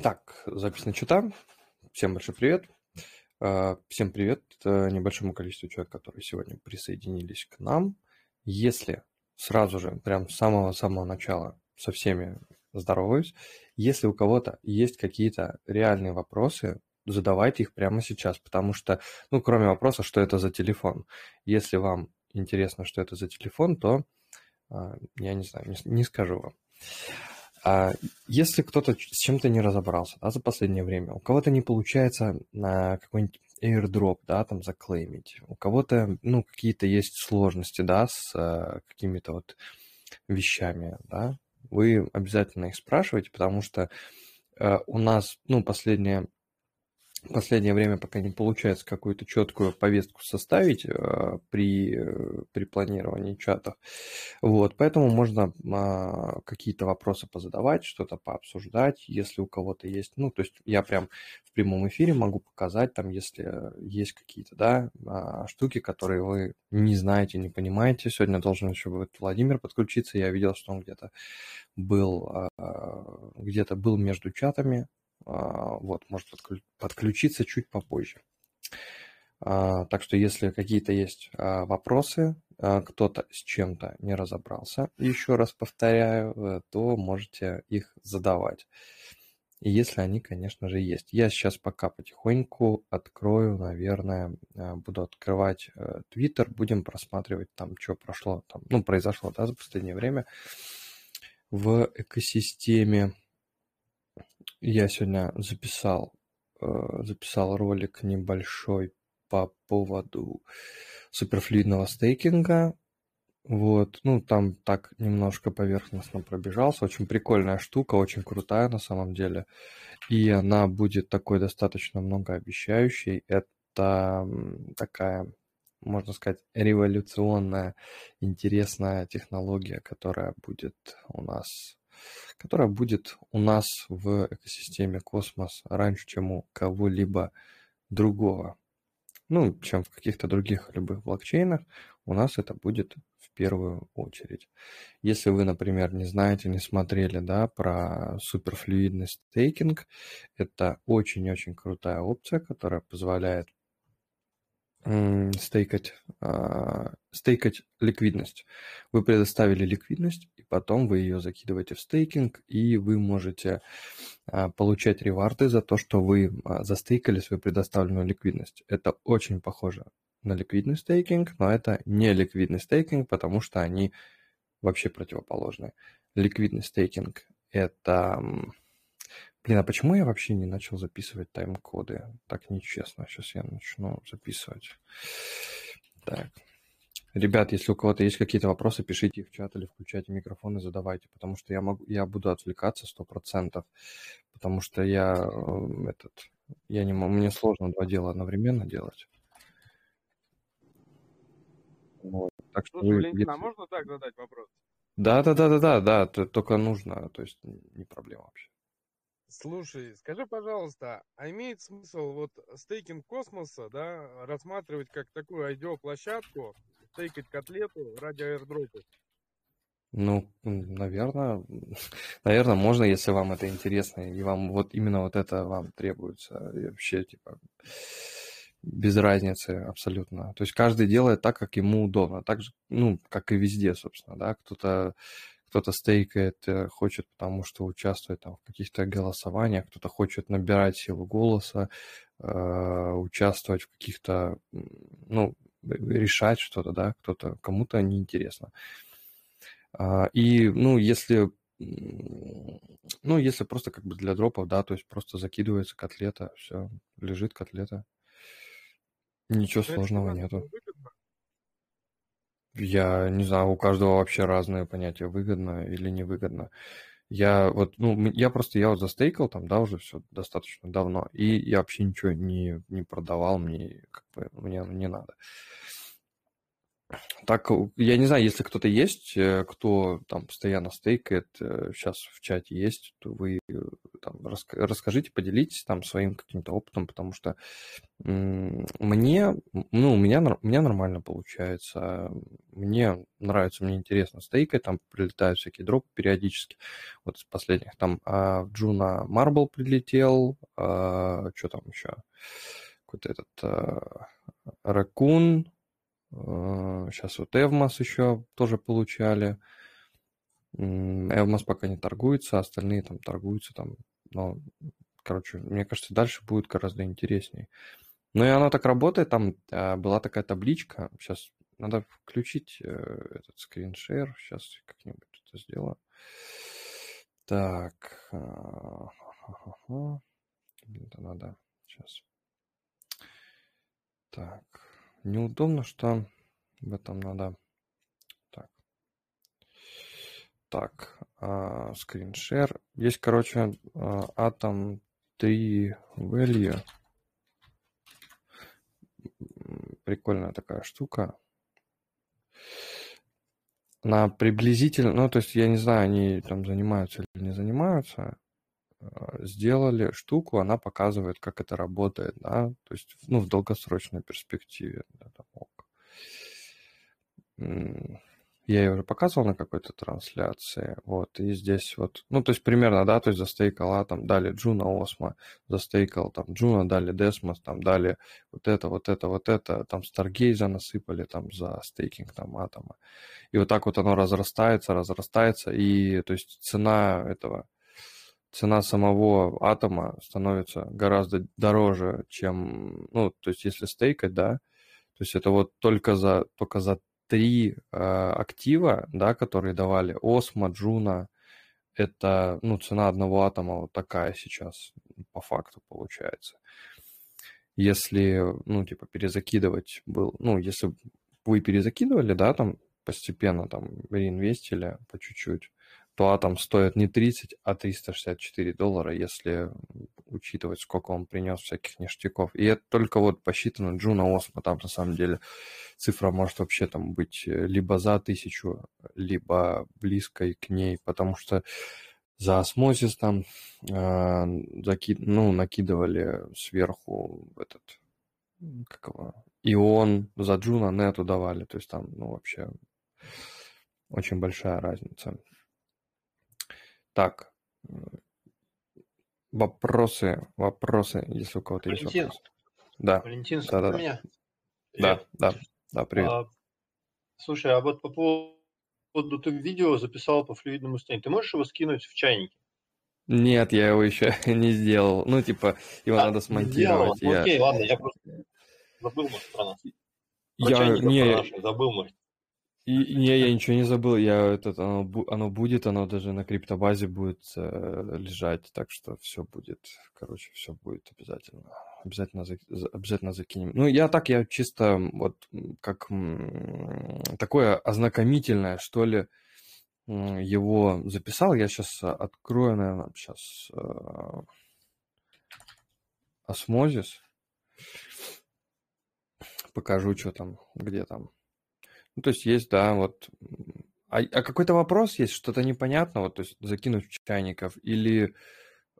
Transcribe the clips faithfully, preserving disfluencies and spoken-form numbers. Итак, запись начата. Всем большой привет. Всем привет небольшому количеству человек, которые сегодня присоединились к нам. Если сразу же, прям с самого-самого начала со всеми здороваюсь, если у кого-то есть какие-то реальные вопросы, задавайте их прямо сейчас, потому что, ну, кроме вопроса, что это за телефон. Если вам интересно, что это за телефон, то я не знаю, не скажу вам. Если кто-то с чем-то не разобрался, да, за последнее время, у кого-то не получается на какой-нибудь airdrop, да, там заклеймить, у кого-то, ну, какие-то есть сложности, да, с а, какими-то вот вещами, да, вы обязательно их спрашивайте, потому что а, у нас, ну, последнее, последнее время пока не получается какую-то четкую повестку составить а, при, при планировании чатов, вот, поэтому можно а, какие-то вопросы позадавать, что-то пообсуждать, если у кого-то есть, ну, то есть я прям в прямом эфире могу показать, там, если есть какие-то, да, а, штуки, которые вы не знаете, не понимаете. Сегодня должен еще будет Владимир подключиться, я видел, что он где-то был, а, где-то был между чатами. Вот, может подключиться чуть попозже. Так что, если какие-то есть вопросы, кто-то с чем-то не разобрался, еще раз повторяю, то можете их задавать. Если они, конечно же, есть. Я сейчас пока потихоньку открою, наверное, буду открывать Twitter, будем просматривать там, что прошло, там, ну, произошло, да, за последнее время в экосистеме. Я сегодня записал, записал ролик небольшой по поводу суперфлюидного стейкинга. Вот, ну, там так немножко поверхностно пробежался. Очень прикольная штука, очень крутая на самом деле. И она будет такой достаточно многообещающей. Это такая, можно сказать, революционная, интересная технология, которая будет у нас... которая будет у нас в экосистеме Космос раньше, чем у кого-либо другого. Ну, чем в каких-то других любых блокчейнах, у нас это будет в первую очередь. Если вы, например, не знаете, не смотрели, да, про суперфлюидный стейкинг, это очень-очень крутая опция, которая позволяет стейкать, стейкать ликвидность. Вы предоставили ликвидность, и потом вы ее закидываете в стейкинг, и вы можете получать реварды за то, что вы застейкали свою предоставленную ликвидность. Это очень похоже на ликвидный стейкинг, но это не ликвидный стейкинг, потому что они вообще противоположны. Ликвидный стейкинг – это... Блин, а почему я вообще не начал записывать тайм-коды? Так нечестно. Сейчас я начну записывать. Так. Ребят, если у кого-то есть какие-то вопросы, пишите их в чат или включайте микрофон и задавайте, потому что я могу, я буду отвлекаться сто процентов, потому что я этот, я не могу, мне сложно два дела одновременно делать. Вот. Так что, слушай, вы, Валентин, если... а можно так задать вопрос? Да, да, да, да, да, да, да, только нужно, то есть не проблема вообще. Слушай, скажи, пожалуйста, а имеет смысл вот стейкинг Космоса, да, рассматривать как такую ай ди о-площадку, стейкать котлету ради аирдропа? Ну, наверное, наверное, можно, если вам это интересно, и вам вот именно вот это вам требуется, и вообще, типа, без разницы абсолютно. То есть каждый делает так, как ему удобно, так же, ну, как и везде, собственно, да, кто-то... Кто-то стейкает, хочет, потому что участвует там в каких-то голосованиях, кто-то хочет набирать силу голоса, э, участвовать в каких-то, ну, решать что-то, да, кто-то, кому-то неинтересно. Э, и, ну, если, ну, если просто как бы для дропов, да, то есть просто закидывается котлета, все, лежит котлета, ничего сложного нету. Я не знаю, у каждого вообще разное понятие, выгодно или невыгодно. Я вот, ну, я просто, я вот застейкал там, да, уже все достаточно давно, и я вообще ничего не, не продавал, мне как бы, мне не надо. Так, я не знаю, если кто-то есть, кто там постоянно стейкает, сейчас в чате есть, то вы там расскажите, поделитесь там своим каким-то опытом, потому что мне, ну, у меня, у меня нормально получается, мне нравится, мне интересно стейкать, там прилетают всякие дропы периодически, вот из последних там в Juno Marble прилетел, а, что там еще, какой-то этот а, Raccoon. Сейчас вот Evmos еще тоже получали. Evmos пока не торгуется, остальные там торгуются. Там. Но, короче, мне кажется, дальше будет гораздо интереснее. Ну и оно так работает. Там была такая табличка. Сейчас надо включить этот скриншер. Сейчас я как-нибудь это сделаю. Так. Это надо сейчас. Так. Неудобно, что в этом надо. Так, так а, скриншер. Есть, короче, Atom три value. Прикольная такая штука. Она приблизительно, ну, то есть, я не знаю, они там занимаются или не занимаются. Сделали штуку, она показывает, как это работает, да, то есть, ну, в долгосрочной перспективе. Я ее уже показывал на какой-то трансляции, вот, и здесь вот, ну, то есть, примерно, да, то есть, застейкала, там, дали Juno, Osmo, застейкал, там, Juno, дали Desmos, там, дали вот это, вот это, вот это, там, Stargaze насыпали, там, за стейкинг, там, атома, и вот так вот оно разрастается, разрастается, и, то есть, цена этого цена самого атома становится гораздо дороже, чем, ну, то есть если стейкать, да, то есть это вот только за, только за три э, актива, да, которые давали Osmo, Juno, это, ну, цена одного атома вот такая сейчас по факту получается. Если, ну, типа перезакидывать был, ну, если вы перезакидывали, да, там постепенно там реинвестили по чуть-чуть, то Атом стоит не тридцать, а триста шестьдесят четыре доллара, если учитывать, сколько он принес всяких ништяков. И это только вот посчитано Juno, Osmo, там на самом деле цифра может вообще там быть либо за тысячу, либо близкой к ней, потому что за Osmosis там э, закид, ну, накидывали сверху этот, как его, Ион, за Juno нету давали, то есть там, ну, вообще очень большая разница. Так, вопросы, вопросы, если у кого-то Валентин, есть вопросы. Да. Валентин, да, да, да. Меня? Да, да, да, привет. А, слушай, а вот по поводу ты видео записал по флюидному стейку, ты можешь его скинуть в чайнике? Нет, я его еще не сделал, ну типа его а, надо смонтировать. Я... Окей, ладно, я просто забыл, может, про нас. Про я... не... про наши, забыл, может. И, не, я ничего не забыл, я, этот, оно, оно будет, оно даже на криптобазе будет э, лежать, так что все будет, короче, все будет обязательно, обязательно, за, обязательно закинем. Ну, я так, я чисто вот как м, такое ознакомительное, что ли, м, его записал, я сейчас открою, наверное, сейчас э, Osmosis, покажу, что там, где там. Ну, то есть есть, да, вот. А, а какой-то вопрос есть, что-то непонятно, вот, то есть закинуть в чайников или,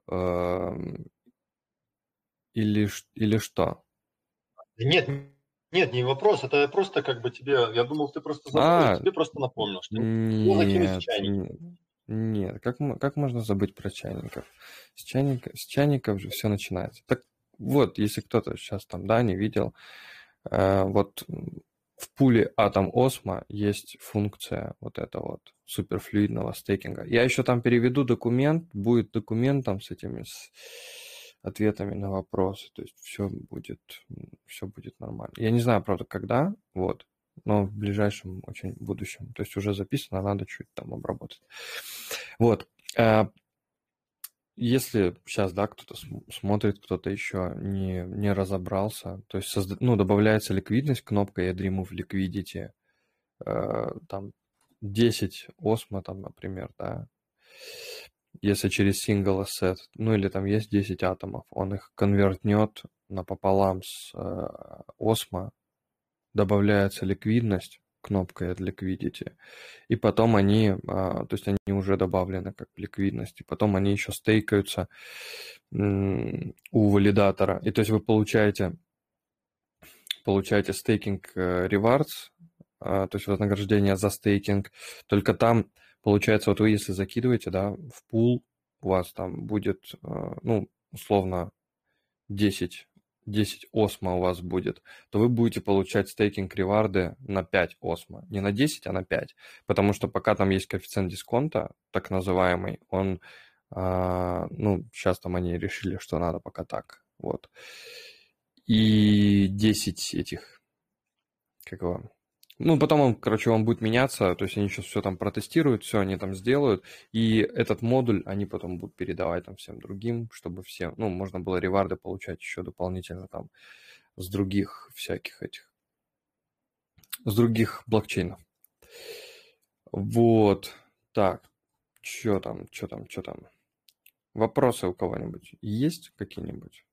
э, или, или что? Нет, нет, не вопрос, это я просто как бы тебе, я думал, ты просто забыл, а, тебе просто напомнил, что нет, закинуть в чайников. Нет, как, как можно забыть про чайников? С, чайника, с чайников же все начинается. Так вот, если кто-то сейчас там, да, не видел, э, вот... В пуле Atom Osmo есть функция вот этого вот суперфлюидного стейкинга. Я еще там переведу документ, будет документ там с этими с ответами на вопросы, то есть все будет, все будет нормально. Я не знаю, правда, когда, вот, но в ближайшем очень будущем. То есть уже записано, надо чуть там обработать. Вот. Если сейчас, да, кто-то смотрит, кто-то еще не, не разобрался, то есть, созда... ну, добавляется ликвидность, кнопка Add Remove Liquidity, э, там, десять Osmo, там, например, да, если через Single Asset, ну, или там есть десять атомов, он их конвертнет напополам с э, Osmo, добавляется ликвидность, кнопкой от liquidity. И потом они, то есть они уже добавлены как ликвидность, и потом они еще стейкаются у валидатора. И то есть вы получаете, получаете стейкинг rewards, то есть вознаграждение за стейкинг. Только там, получается, вот вы если закидываете, да, в пул, у вас там будет, ну, условно, десять, десять осма у вас будет, то вы будете получать стейкинг-реварды на пять осма. Не на десять, а на пять. Потому что пока там есть коэффициент дисконта, так называемый, он, ну, сейчас там они решили, что надо пока так. Вот. И десять этих, как его... Ну, потом он, короче, он будет меняться, то есть они сейчас все там протестируют, все они там сделают, и этот модуль они потом будут передавать там всем другим, чтобы все, ну, можно было реварды получать еще дополнительно там с других всяких этих, с других блокчейнов. Вот, так, что там, что там, что там? Вопросы у кого-нибудь есть какие-нибудь?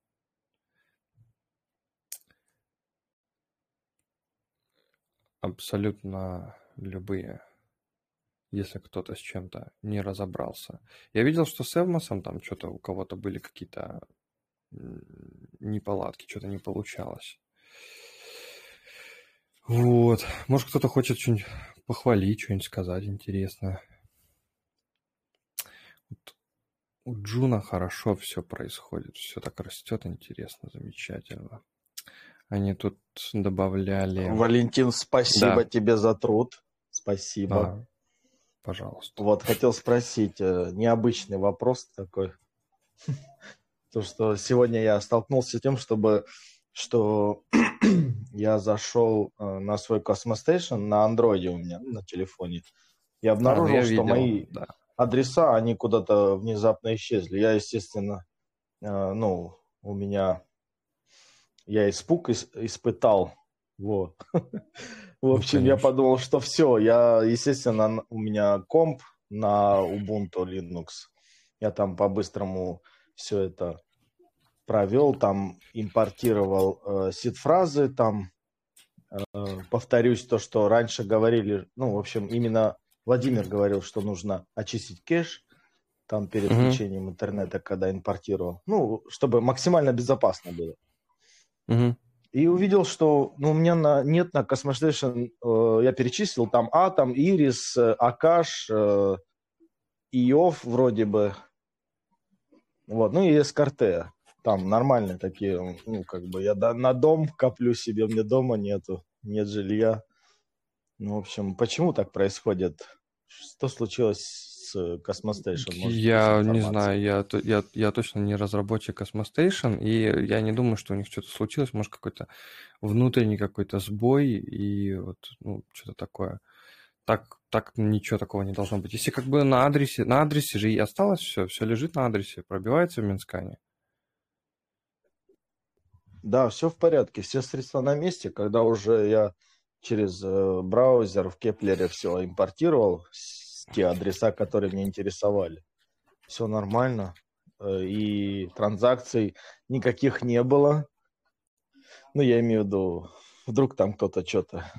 Абсолютно любые, если кто-то с чем-то не разобрался. Я видел, что с Эвмосом там что-то у кого-то были какие-то неполадки, что-то не получалось. Вот. Может, кто-то хочет что-нибудь похвалить, что-нибудь сказать интересно. Вот. У Джуна хорошо все происходит, все так растет интересно, замечательно. Они тут добавляли... Валентин, спасибо да. тебе за труд. Спасибо. Да. Пожалуйста. Вот, хотел спросить, необычный вопрос такой. То, что сегодня я столкнулся с тем, чтобы, что я зашел на свой Cosmostation, на андроиде у меня, на телефоне, и обнаружил, а, что видел. мои да. адреса, они куда-то внезапно исчезли. Я, естественно, ну, у меня... Я испуг испытал. Вот. В общем, ну, я подумал, что все. Я, естественно, у меня комп на Ubuntu Linux. Я там по-быстрому все это провел, там импортировал э, сид-фразы, там э, повторюсь то, что раньше говорили. Ну, в общем, именно Владимир говорил, что нужно очистить кэш там перед mm-hmm. включением интернета, когда импортировал. Ну, чтобы максимально безопасно было. Угу. И увидел, что ну, у меня на, нет на Cosmostation, э, я перечислил, там Atom, Ирис, Акаш, э, Иов вроде бы, вот, ну и СКРТ, там нормальные такие, ну как бы я до, на дом коплю себе, у меня дома нету, нет жилья. Ну, в общем, почему так происходит? Что случилось с Cosmostation? Может, я не знаю, я, я, я точно не разработчик Cosmostation, и я не думаю, что у них что-то случилось, может, какой-то внутренний какой-то сбой, и вот, ну, что-то такое. Так, так ничего такого не должно быть. Если как бы на адресе, на адресе же и осталось все, все лежит на адресе, пробивается в Минскане. Да, все в порядке, все средства на месте, когда уже я... через браузер в Кеплере все импортировал, те адреса, которые меня интересовали. Все нормально. И транзакций никаких не было. Ну, я имею в виду, вдруг там кто-то что-то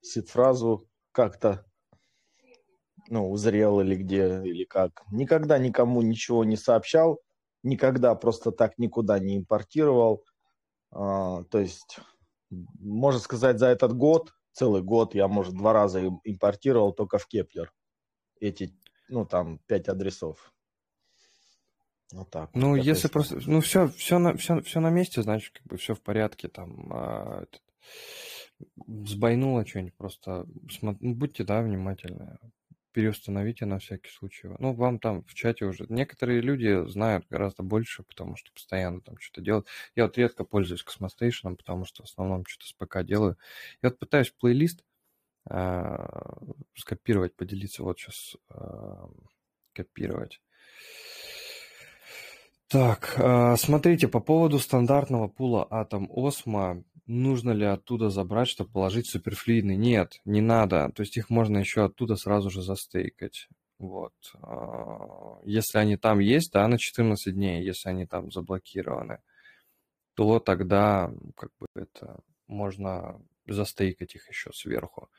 сид-фразу как-то, ну, узрел или где, или как. Никогда никому ничего не сообщал, никогда просто так никуда не импортировал. А, то есть, можно сказать, за этот год... Целый год я, может, два раза импортировал только в Keplr. Эти, ну, там, пять адресов. Вот так. Ну, если есть. просто... Ну, все, все, на, все, все на месте, значит, как бы все в порядке. Там а, этот, сбойнуло что-нибудь просто. Смо... Ну, будьте, да, внимательны. Переустановите на всякий случай. Ну, вам там в чате уже... Некоторые люди знают гораздо больше, потому что постоянно там что-то делают. Я вот редко пользуюсь Cosmostation, потому что в основном что-то с ПК делаю. Я вот пытаюсь плейлист э, скопировать, поделиться. Вот сейчас э, копировать. Так, э, смотрите, по поводу стандартного пула Atom Osmo. Нужно ли оттуда забрать, чтобы положить суперфлюидный? Нет, не надо. То есть их можно еще оттуда сразу же застейкать. Вот. Если они там есть, да, на четырнадцать дней, если они там заблокированы, то тогда как бы это можно застейкать их еще сверху.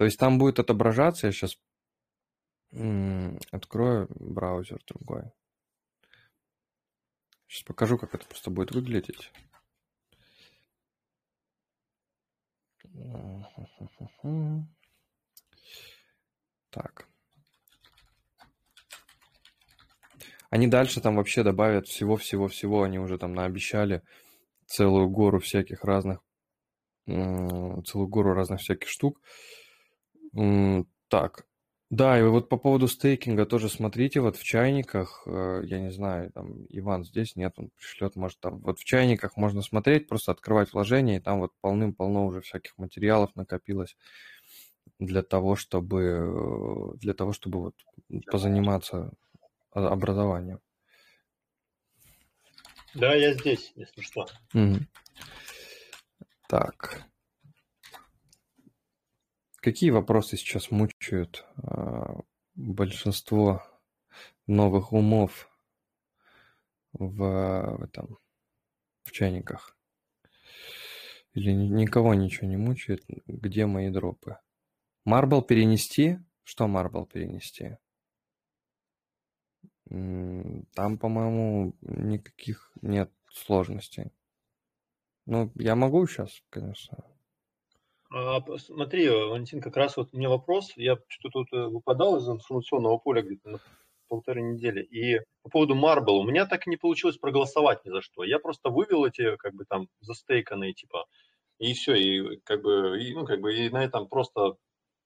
То есть там будет отображаться, я сейчас открою браузер другой. Сейчас покажу, как это просто будет выглядеть. Так. Они дальше там вообще добавят всего-всего-всего. Они уже там наобещали целую гору всяких разных, целую гору разных всяких штук. Так. Да, и вот по поводу стейкинга тоже смотрите, вот в чайниках, я не знаю, там Иван здесь, нет, он пришлет, может там, вот в чайниках можно смотреть, просто открывать вложения, и там вот полным-полно уже всяких материалов накопилось для того, чтобы, для того, чтобы вот позаниматься образованием. Да, я здесь, если что. Mm-hmm. Так. Какие вопросы сейчас мучают а, большинство новых умов в, в, этом, в чайниках? Или никого ничего не мучает? Где мои дропы? Marble перенести? Что Marble перенести? Там, по-моему, никаких нет сложностей. Ну, я могу сейчас, конечно... Смотри, Валентин, как раз вот у меня вопрос. Я что-то тут выпадал из информационного поля где-то на полторы недели. И по поводу Marble у меня так и не получилось проголосовать ни за что. Я просто вывел эти, как бы, там, застейканные, типа, и все. И, как бы, и, ну, как бы, и на этом просто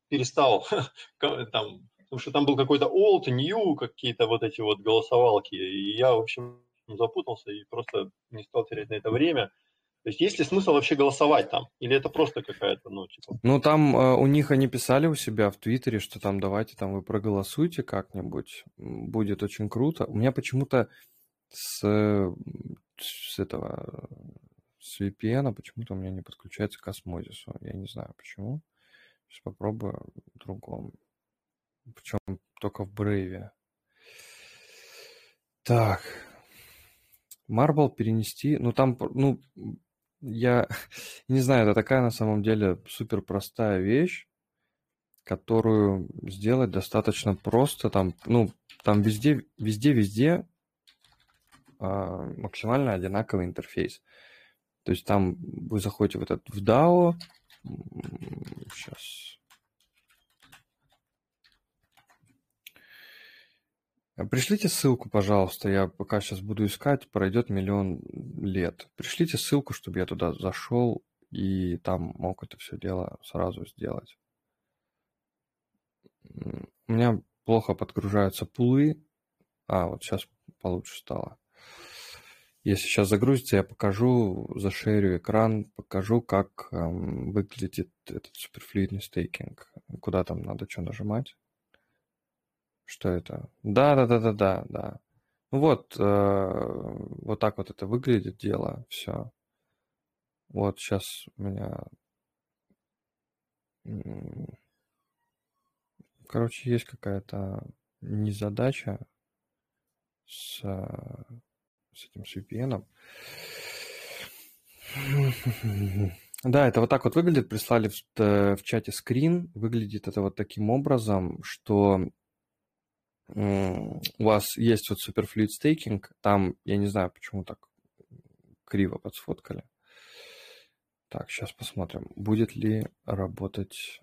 перестал. Там, потому что там был какой-то old, new, какие-то вот эти вот голосовалки. И я, в общем, запутался и просто не стал терять на это время. То есть есть ли смысл вообще голосовать там? Или это просто какая-то, ну, типа... Ну, там э, у них они писали у себя в Твиттере, что там давайте там вы проголосуйте как-нибудь, будет очень круто. У меня почему-то с, с этого, с ви пи эн почему-то у меня не подключается к Osmosis. Я не знаю почему. Сейчас попробую в другом. Причем только в Brave. Так. Marble перенести... Ну, там... ну Я не знаю, это такая на самом деле супер простая вещь, которую сделать достаточно просто. Там, ну, там везде, везде, везде а, максимально одинаковый интерфейс. То есть там вы заходите в этот в дао. Сейчас. Пришлите ссылку, пожалуйста, я пока сейчас буду искать, пройдет миллион лет. Пришлите ссылку, чтобы я туда зашел и там мог это все дело сразу сделать. У меня плохо подгружаются пулы. А, вот сейчас получше стало. Если сейчас загрузится, я покажу, зашерю экран, покажу, как эм, выглядит этот суперфлюидный стейкинг. Куда там надо что нажимать? Что это? Да-да-да-да-да-да. Ну вот, э, вот так вот это выглядит дело, все. Вот сейчас у меня... Короче, есть какая-то незадача с, с этим с ви пи эн. Да, это вот так вот выглядит. Прислали в, в чате скрин. Выглядит это вот таким образом, что... у вас есть вот суперфлюид стейкинг, там, я не знаю, почему так криво подсфоткали. Так, сейчас посмотрим, будет ли работать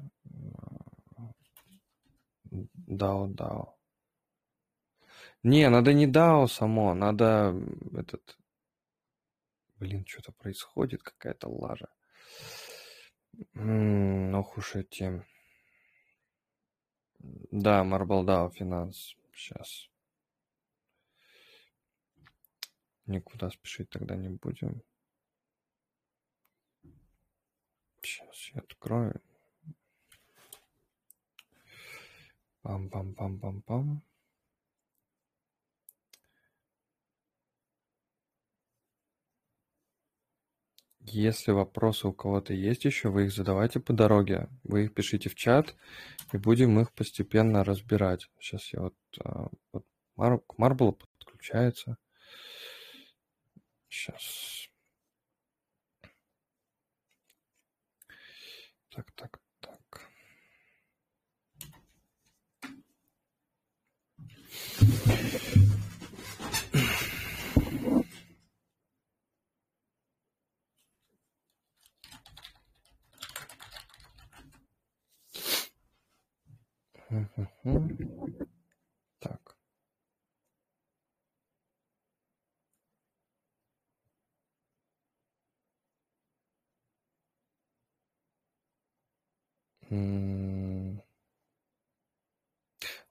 дао-дао. Не, надо не дао само, надо этот... Блин, что-то происходит, какая-то лажа. Ох уж эти... Да, Marble дао, финанс. Сейчас. Никуда спешить тогда не будем. Сейчас я открою. Пам-пам-пам-пам-пам. Если вопросы у кого-то есть еще, вы их задавайте по дороге. Вы их пишите в чат, и будем их постепенно разбирать. Сейчас я вот, вот к Marble подключается. Сейчас. Так, так, так. Так.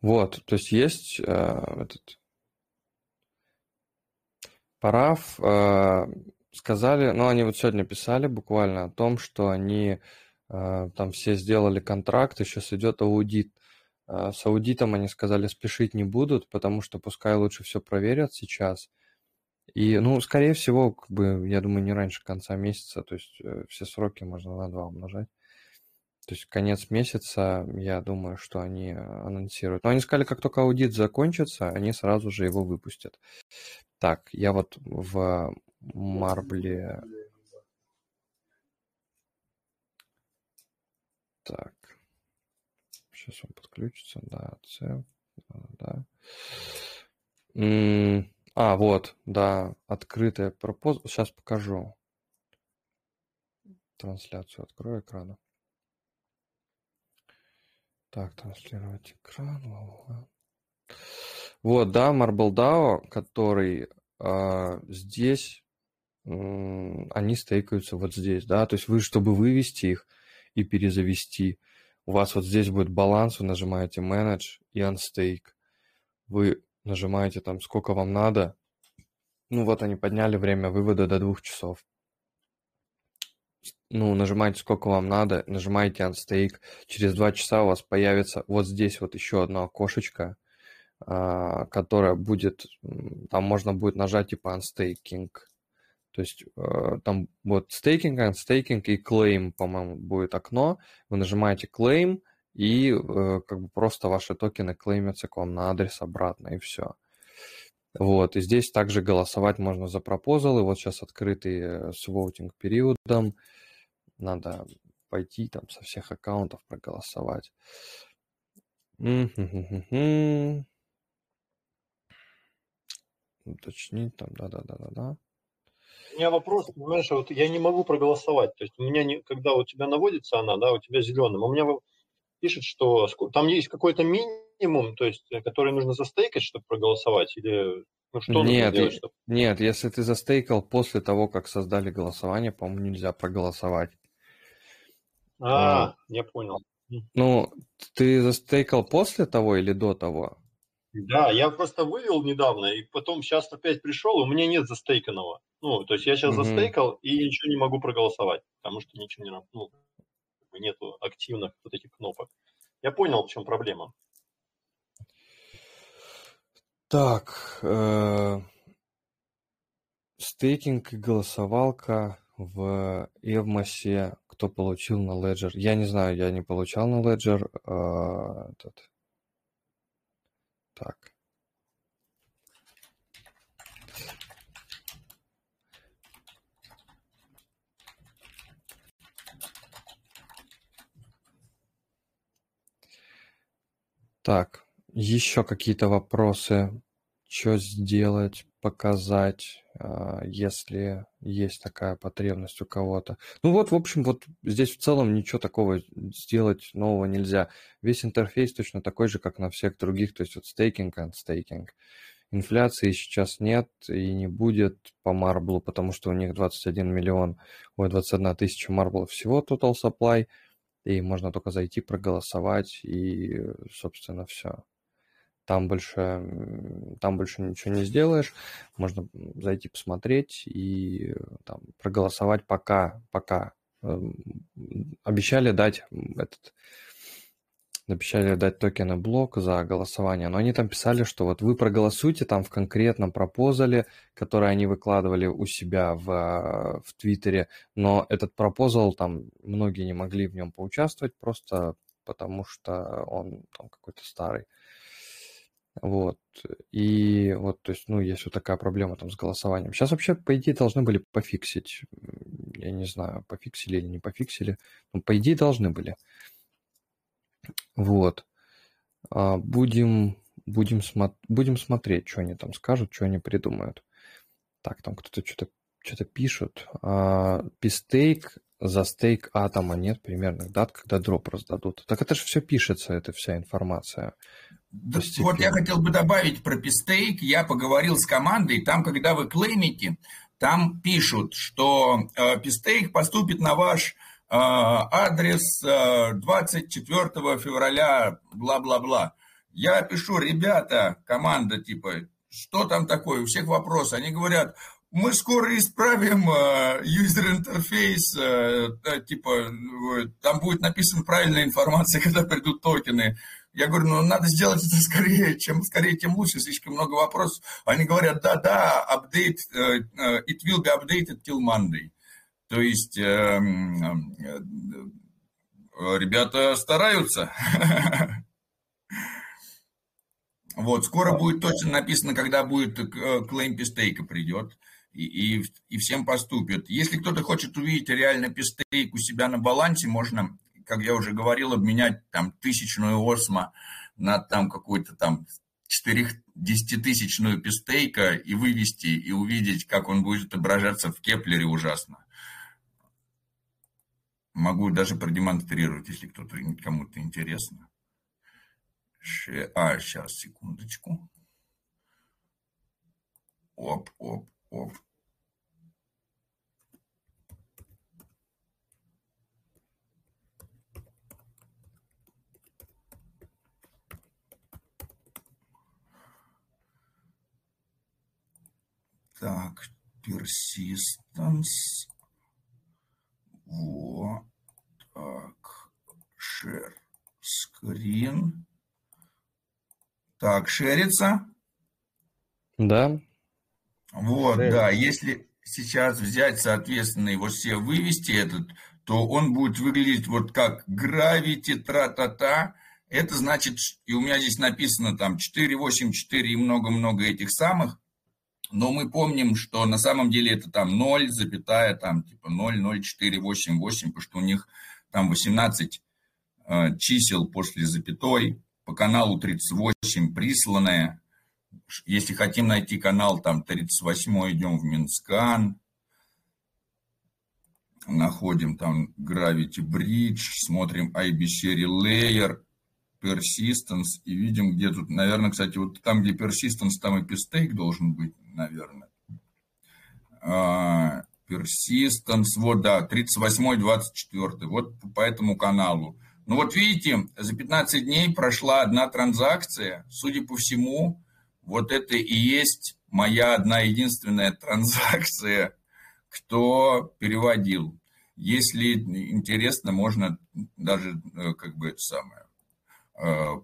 Вот, то есть есть э, этот параф, э, сказали, ну они вот сегодня писали буквально о том, что они э, там все сделали контракт, и сейчас идет аудит. Э, с аудитом они сказали, спешить не будут, потому что пускай лучше все проверят сейчас. И, ну, скорее всего, как бы, я думаю, не раньше конца месяца, то есть э, все сроки можно на два умножать. То есть конец месяца, я думаю, что они анонсируют. Но они сказали, как только аудит закончится, они сразу же его выпустят. Так, я вот в Марбле... Так. Сейчас он подключится. Да, C. Да. М-м- а, вот, да, открытая пропозиция. Сейчас покажу. Трансляцию открою экрана. Так, транслировать экран. Вот, да, Marble дао, который э, здесь, э, они стейкаются вот здесь, да, то есть вы, чтобы вывести их и перезавести, у вас вот здесь будет баланс, вы нажимаете Manage и Unstake, вы нажимаете там сколько вам надо, ну вот они подняли время вывода до двух часов. Ну, нажимаете сколько вам надо, нажимаете Unstake, через два часа у вас появится вот здесь вот еще одно окошечко, которое будет, там можно будет нажать типа Unstaking, то есть там вот Staking, Unstaking и Claim, по-моему, будет окно, вы нажимаете Claim, и как бы просто ваши токены клеймятся к вам на адрес обратно, и все. Вот, и здесь также голосовать можно за пропозалы. Вот сейчас открытый с voting периодом. Надо пойти там со всех аккаунтов проголосовать. М-м-м-м-м. Уточнить там, да-да-да-да-да. У меня вопрос, понимаешь, вот я не могу проголосовать. То есть у меня, не, когда у тебя наводится она, да, у тебя зеленым, у меня пишет, что там есть какой-то мини, минимум, то есть, который нужно застейкать, чтобы проголосовать, или ну, что нет, нужно делать? Чтобы... Нет, если ты застейкал после того, как создали голосование, по-моему, нельзя проголосовать. А, а, я понял. Ну, ты застейкал после того или до того? Да, я просто вывел недавно, и потом сейчас опять пришел, и у меня нет застейканного. Ну, то есть я сейчас угу. застейкал, и ничего не могу проголосовать, потому что ничего не... Ну, нету активных вот этих кнопок. Я понял, в чем проблема. Так, э, стейкинг и голосовалка в Evmos, кто получил на Ledger. Я не знаю, я не получал на Ledger. Э, этот. Так. Так. Еще какие-то вопросы, что сделать, показать, если есть такая потребность у кого-то. Ну вот, в общем, вот здесь в целом ничего такого сделать нового нельзя. Весь интерфейс точно такой же, как на всех других, то есть вот стейкинг, анстейкинг. Инфляции сейчас нет и не будет по Marble, потому что у них двадцать один миллион, ой, двадцать одна тысяча Marble всего total supply, и можно только зайти, проголосовать и, собственно, все. Там больше, там больше ничего не сделаешь. Можно зайти посмотреть и там, проголосовать пока, пока. Обещали дать этот, обещали дать токены блок за голосование, но они там писали, что вот вы проголосуйте там в конкретном пропозале, который они выкладывали у себя в, в Твиттере, но этот пропозал там многие не могли в нем поучаствовать просто потому, что он там какой-то старый. Вот, и вот, то есть, ну, есть вот такая проблема там с голосованием. Сейчас вообще, по идее, должны были пофиксить, я не знаю, пофиксили или не пофиксили, но, по идее, должны были. Вот, будем, будем, смо- будем смотреть, что они там скажут, что они придумают. Так, там кто-то что-то что-то пишут. pSTAKE за стейк атома нет примерных дат, когда дроп раздадут. Так это же все пишется, эта вся информация. Да, вот я хотел бы добавить про pSTAKE. Я поговорил с командой. Там, когда вы клеймите, там пишут, что э, pSTAKE поступит на ваш э, адрес э, двадцать четвёртого февраля, бла-бла-бла. Я пишу, ребята, команда, типа, что там такое? У всех вопрос. Они говорят, мы скоро исправим юзер-интерфейс, э, э, типа, там будет написана правильная информация, когда придут токены. Я говорю, ну, надо сделать это скорее, чем скорее, тем лучше, слишком много вопросов. Они говорят, да-да, update, it will be updated till Monday. То есть, э, э, ребята стараются. Вот, скоро будет точно написано, когда будет клейм pStake придет, и, и, и всем поступит. Если кто-то хочет увидеть реально pStake у себя на балансе, можно... как я уже говорил, обменять там тысячную осмо на там какую-то там четырёх-десятитысячную пистейка и вывести, и увидеть, как он будет отображаться в Кеплере ужасно. Могу даже продемонстрировать, если кто-то кому-то интересно. А, сейчас, секундочку. Оп, оп, оп. Так, Persistence, вот, так, Share Screen, так, шерится? Да. Вот, шерится. Да, если сейчас взять, соответственно, его все вывести этот, то он будет выглядеть вот как Gravity, тра-та-та. Это значит, и у меня здесь написано там четыре, восемь, четыре и много-много этих самых. Но мы помним, что на самом деле это там ноль, запятая, там типа ноль, ноль, четыре, восемь, восемь, потому что у них там восемнадцать э, чисел после запятой, по каналу тридцать восемь присланное. Если хотим найти канал, там тридцать восемь, идем в Mintscan, находим там Gravity Bridge, смотрим ай би си Relayer, Persistence, и видим, где тут, наверное, кстати, вот там, где Persistence, там и pStake должен быть, наверное. Uh, Persistence, вот, да, тридцать восемь, двадцать четыре, вот по этому каналу. Ну вот видите, за пятнадцать дней прошла одна транзакция, судя по всему, вот это и есть моя одна единственная транзакция, кто переводил. Если интересно, можно даже, как бы, это самое...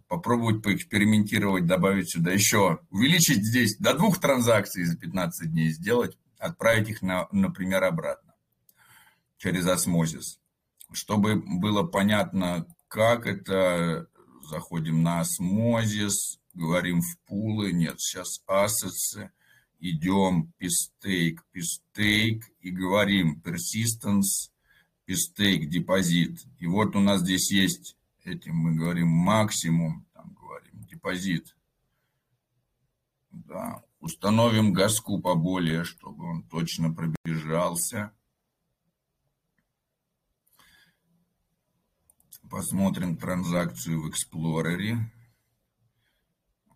попробовать поэкспериментировать, добавить сюда еще, увеличить здесь до двух транзакций за пятнадцать дней сделать, отправить их, на, например, обратно через Osmosis. Чтобы было понятно, как это, заходим на Osmosis, говорим в пулы, нет, сейчас ассетсы, идем pStake, pStake и говорим persistence, pStake, депозит. И вот у нас здесь есть этим мы говорим максимум, там говорим депозит. Да. Установим газку поболее, чтобы он точно пробежался. Посмотрим транзакцию в Explorer.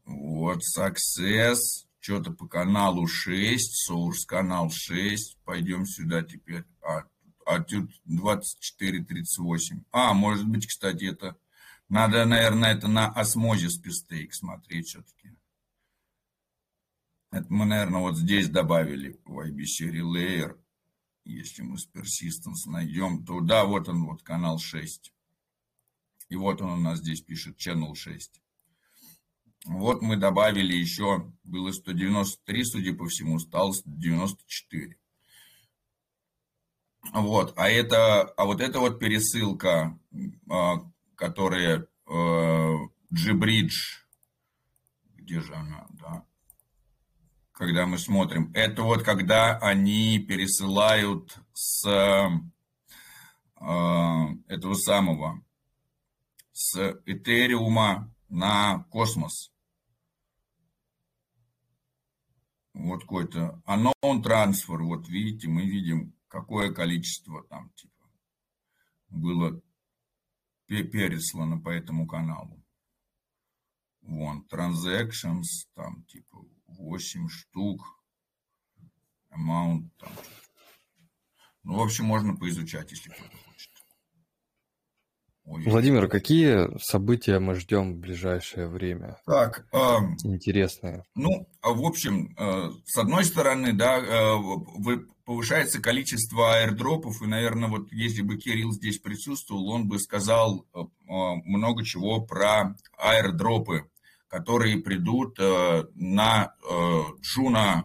Вот, success. Что-то по каналу шесть, source канал шесть. Пойдем сюда теперь. А, а тут двадцать четыре, тридцать восемь. А, может быть, кстати, это... Надо, наверное, это на Osmosis pStake смотреть все-таки. Это мы, наверное, вот здесь добавили в ай би си Relayer. Если мы с Persistence найдем, то да, вот он, вот канал шесть. И вот он у нас здесь пишет Channel шесть. Вот мы добавили еще, было сто девяносто три, судя по всему, стало сто девяносто четыре. Вот, а это, а вот эта вот пересылка, которая G-Bridge, где же она, да, когда мы смотрим, это вот когда они пересылают с этого самого, с Ethereum на Cosmos. вот какой-то unknown transfer, вот видите, мы видим, какое количество там типа было переслано по этому каналу. Вон, transactions, там типа восемь штук, amount, там. Ну, в общем, можно поизучать, если кто-то хочет. Ой, Владимир, какие события мы ждем в ближайшее время? Так, интересные. Ну, в общем, с одной стороны, да, повышается количество аирдропов, и, наверное, вот если бы Кирилл здесь присутствовал, он бы сказал много чего про аирдропы, которые придут на Juno.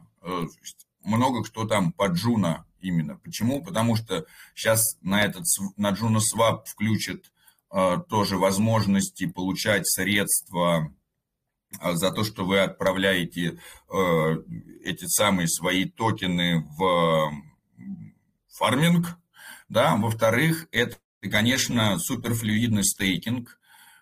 Много кто там по Juno именно. Почему? Потому что сейчас на этот на JunoSwap включат э, тоже возможности получать средства за то, что вы отправляете э, эти самые свои токены в э, фарминг. Да? Во-вторых, это, конечно, суперфлюидный стейкинг.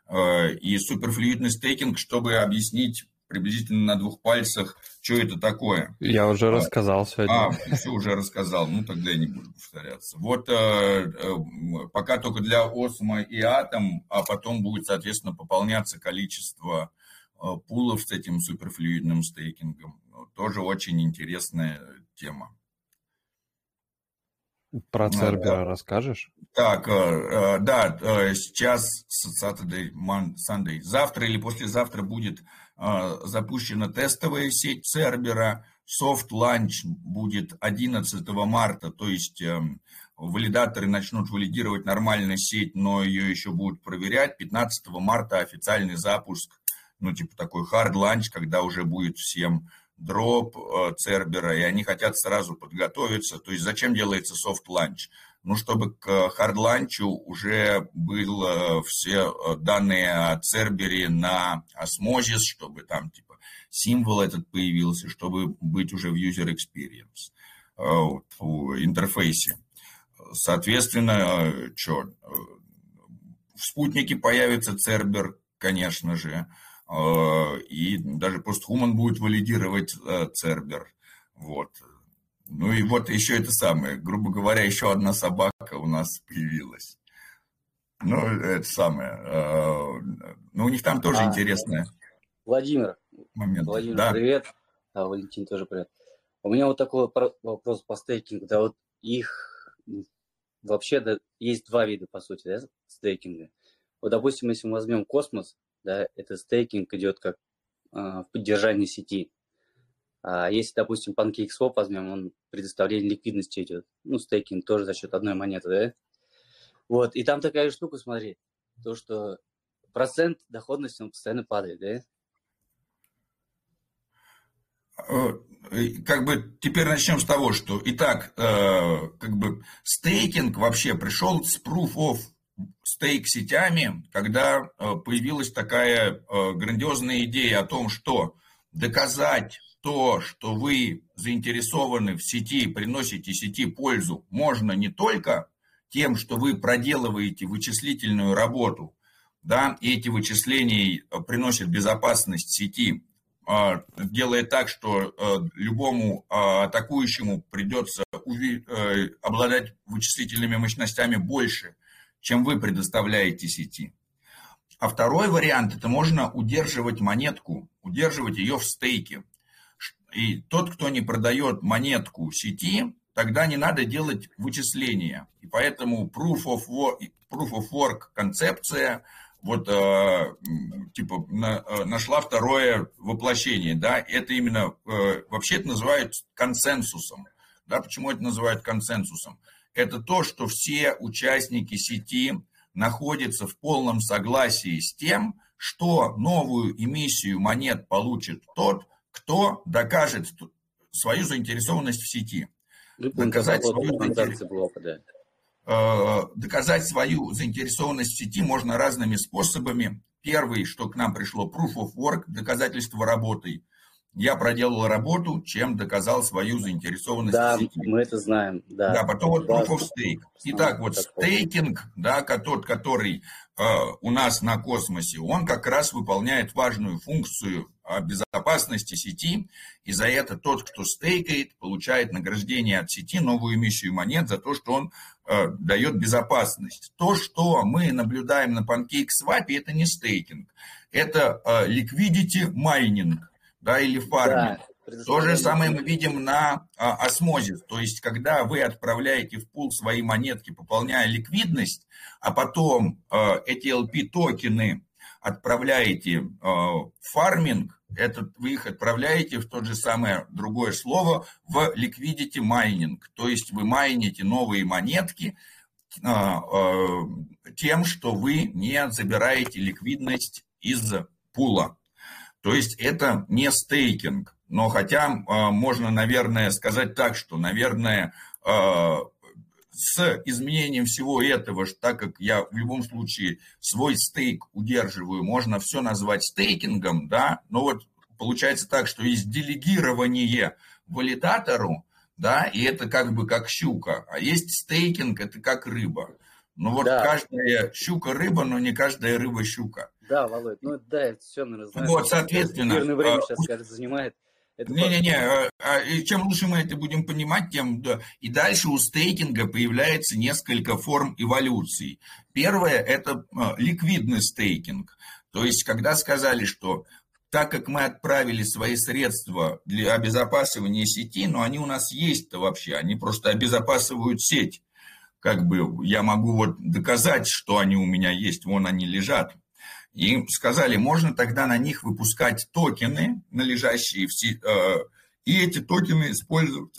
Э, и суперфлюидный стейкинг, чтобы объяснить приблизительно на двух пальцах, что это такое. Я уже рассказал сегодня. А, еще уже рассказал, ну тогда я не буду повторяться. Вот пока только для Осмо и Атом, а потом будет, соответственно, пополняться количество пулов с этим суперфлюидным стейкингом. Тоже очень интересная тема. Про Cerberus расскажешь? Так, да, сейчас Saturday, Sunday. Завтра или послезавтра будет запущена тестовая сеть Cerberus. Soft launch будет одиннадцатого марта, то есть валидаторы начнут валидировать нормальную сеть, но ее еще будут проверять. пятнадцатого марта официальный запуск, ну типа такой hard launch, когда уже будет всем дроп Cerberus, и они хотят сразу подготовиться. То есть зачем делается soft launch? Ну, чтобы к hard launch уже были все данные о Cerberus на Osmosis, чтобы там типа символ этот появился, чтобы быть уже в user experience, в интерфейсе. Соответственно, что? В спутнике появится Cerberus, конечно же, и даже постхуман будет валидировать Cerberus. Вот. Ну и вот еще это самое, грубо говоря, еще одна собака у нас появилась. Ну, это самое. Ну, у них там тоже а, интересное. Владимир, момент. Владимир, да. Привет. А, Валентин, тоже привет. У меня вот такой вопрос по стейкингу. Да вот их вообще да, есть два вида, по сути, да, стейкинга. Вот, допустим, если мы возьмем Космос, да, это стейкинг идет как а, в поддержании сети. А если, допустим, PancakeSwap возьмем, он предоставление ликвидности идет. Ну, стейкинг тоже за счет одной монеты, да? Вот, и там такая штука, смотри, то, что процент доходности, он постоянно падает, да? Как бы теперь начнем с того, что, итак, э, как бы стейкинг вообще пришел с proof of stake сетями, когда появилась такая грандиозная идея о том, что доказать то, что вы заинтересованы в сети, приносите сети пользу, можно не только тем, что вы проделываете вычислительную работу, да, и эти вычисления приносят безопасность сети, делая так, что любому атакующему придется обладать вычислительными мощностями больше, чем вы предоставляете сети. А второй вариант – это можно удерживать монетку, удерживать ее в стейке. И тот, кто не продает монетку сети, тогда не надо делать вычисления. И поэтому proof of work, proof of work концепция вот, э, типа, на, нашла второе воплощение. Да? Это именно, э, вообще это называют консенсусом. Да? Почему это называют консенсусом? Это то, что все участники сети находятся в полном согласии с тем, что новую эмиссию монет получит тот, кто докажет свою заинтересованность в сети. Доказать свою, доказать свою заинтересованность в сети можно разными способами. Первый, что к нам пришло, proof of work, доказательство работой. Я проделал работу, чем доказал свою заинтересованность да, в сети. Да, мы это знаем. Да, да потом это вот proof of stake. Итак, вот такое. Стейкинг, да, тот, который э, у нас на Космосе, он как раз выполняет важную функцию э, безопасности сети, и за это тот, кто стейкает, получает награждение от сети, новую эмиссию монет за то, что он э, дает безопасность. То, что мы наблюдаем на PancakeSwap, это не стейкинг, это э, liquidity майнинг, да, или фарминг. Да. То же самое мы видим на Osmosis, то есть когда вы отправляете в пул свои монетки, пополняя ликвидность, а потом эти эл пи-токены отправляете в фарминг, это вы их отправляете в то же самое другое слово, в liquidity mining, то есть вы майните новые монетки тем, что вы не забираете ликвидность из пула. То есть это не стейкинг. Но хотя можно, наверное, сказать так, что, наверное, с изменением всего этого, так как я в любом случае свой стейк удерживаю, можно все назвать стейкингом, да, но вот получается так, что есть делегирование валидатору, да, и это как бы как щука, а есть стейкинг, это как рыба. Ну вот да. Каждая щука рыба, но не каждая рыба щука. Да, Володь, ну да, это все на разное. Вот, соответственно. Эфирное время сейчас, кажется, занимает. Не-не-не, чем лучше мы это будем понимать, тем... Да. И дальше у стейкинга появляется несколько форм эволюций. Первое – это ликвидный стейкинг. То есть, когда сказали, что так как мы отправили свои средства для обезопасивания сети, но они у нас есть-то вообще, они просто обезопасывают сеть. Как бы я могу вот доказать, что они у меня есть, вон они лежат. И сказали, можно тогда на них выпускать токены, належащие в сети, и эти токены использовать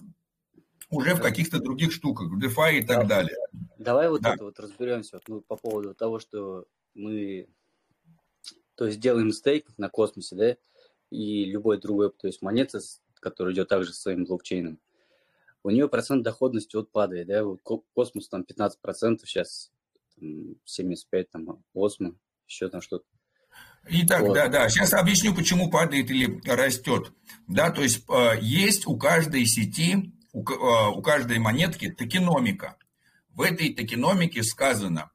уже в каких-то других штуках, в DeFi и так да. далее. Давай вот да. это вот разберемся вот, ну, по поводу того, что мы то есть, делаем стейк на космосе, да, и любой другой, то есть монета, которая идет также со своим блокчейном, у нее процент доходности вот падает, да, вот космос там пятнадцать процентов, сейчас там, семьдесят пять процентов там, Осмо. Еще там что-то. Итак, вот. да, да. Сейчас объясню, почему падает или растет. Да, то есть есть у каждой сети, у каждой монетки токеномика. В этой токеномике сказано,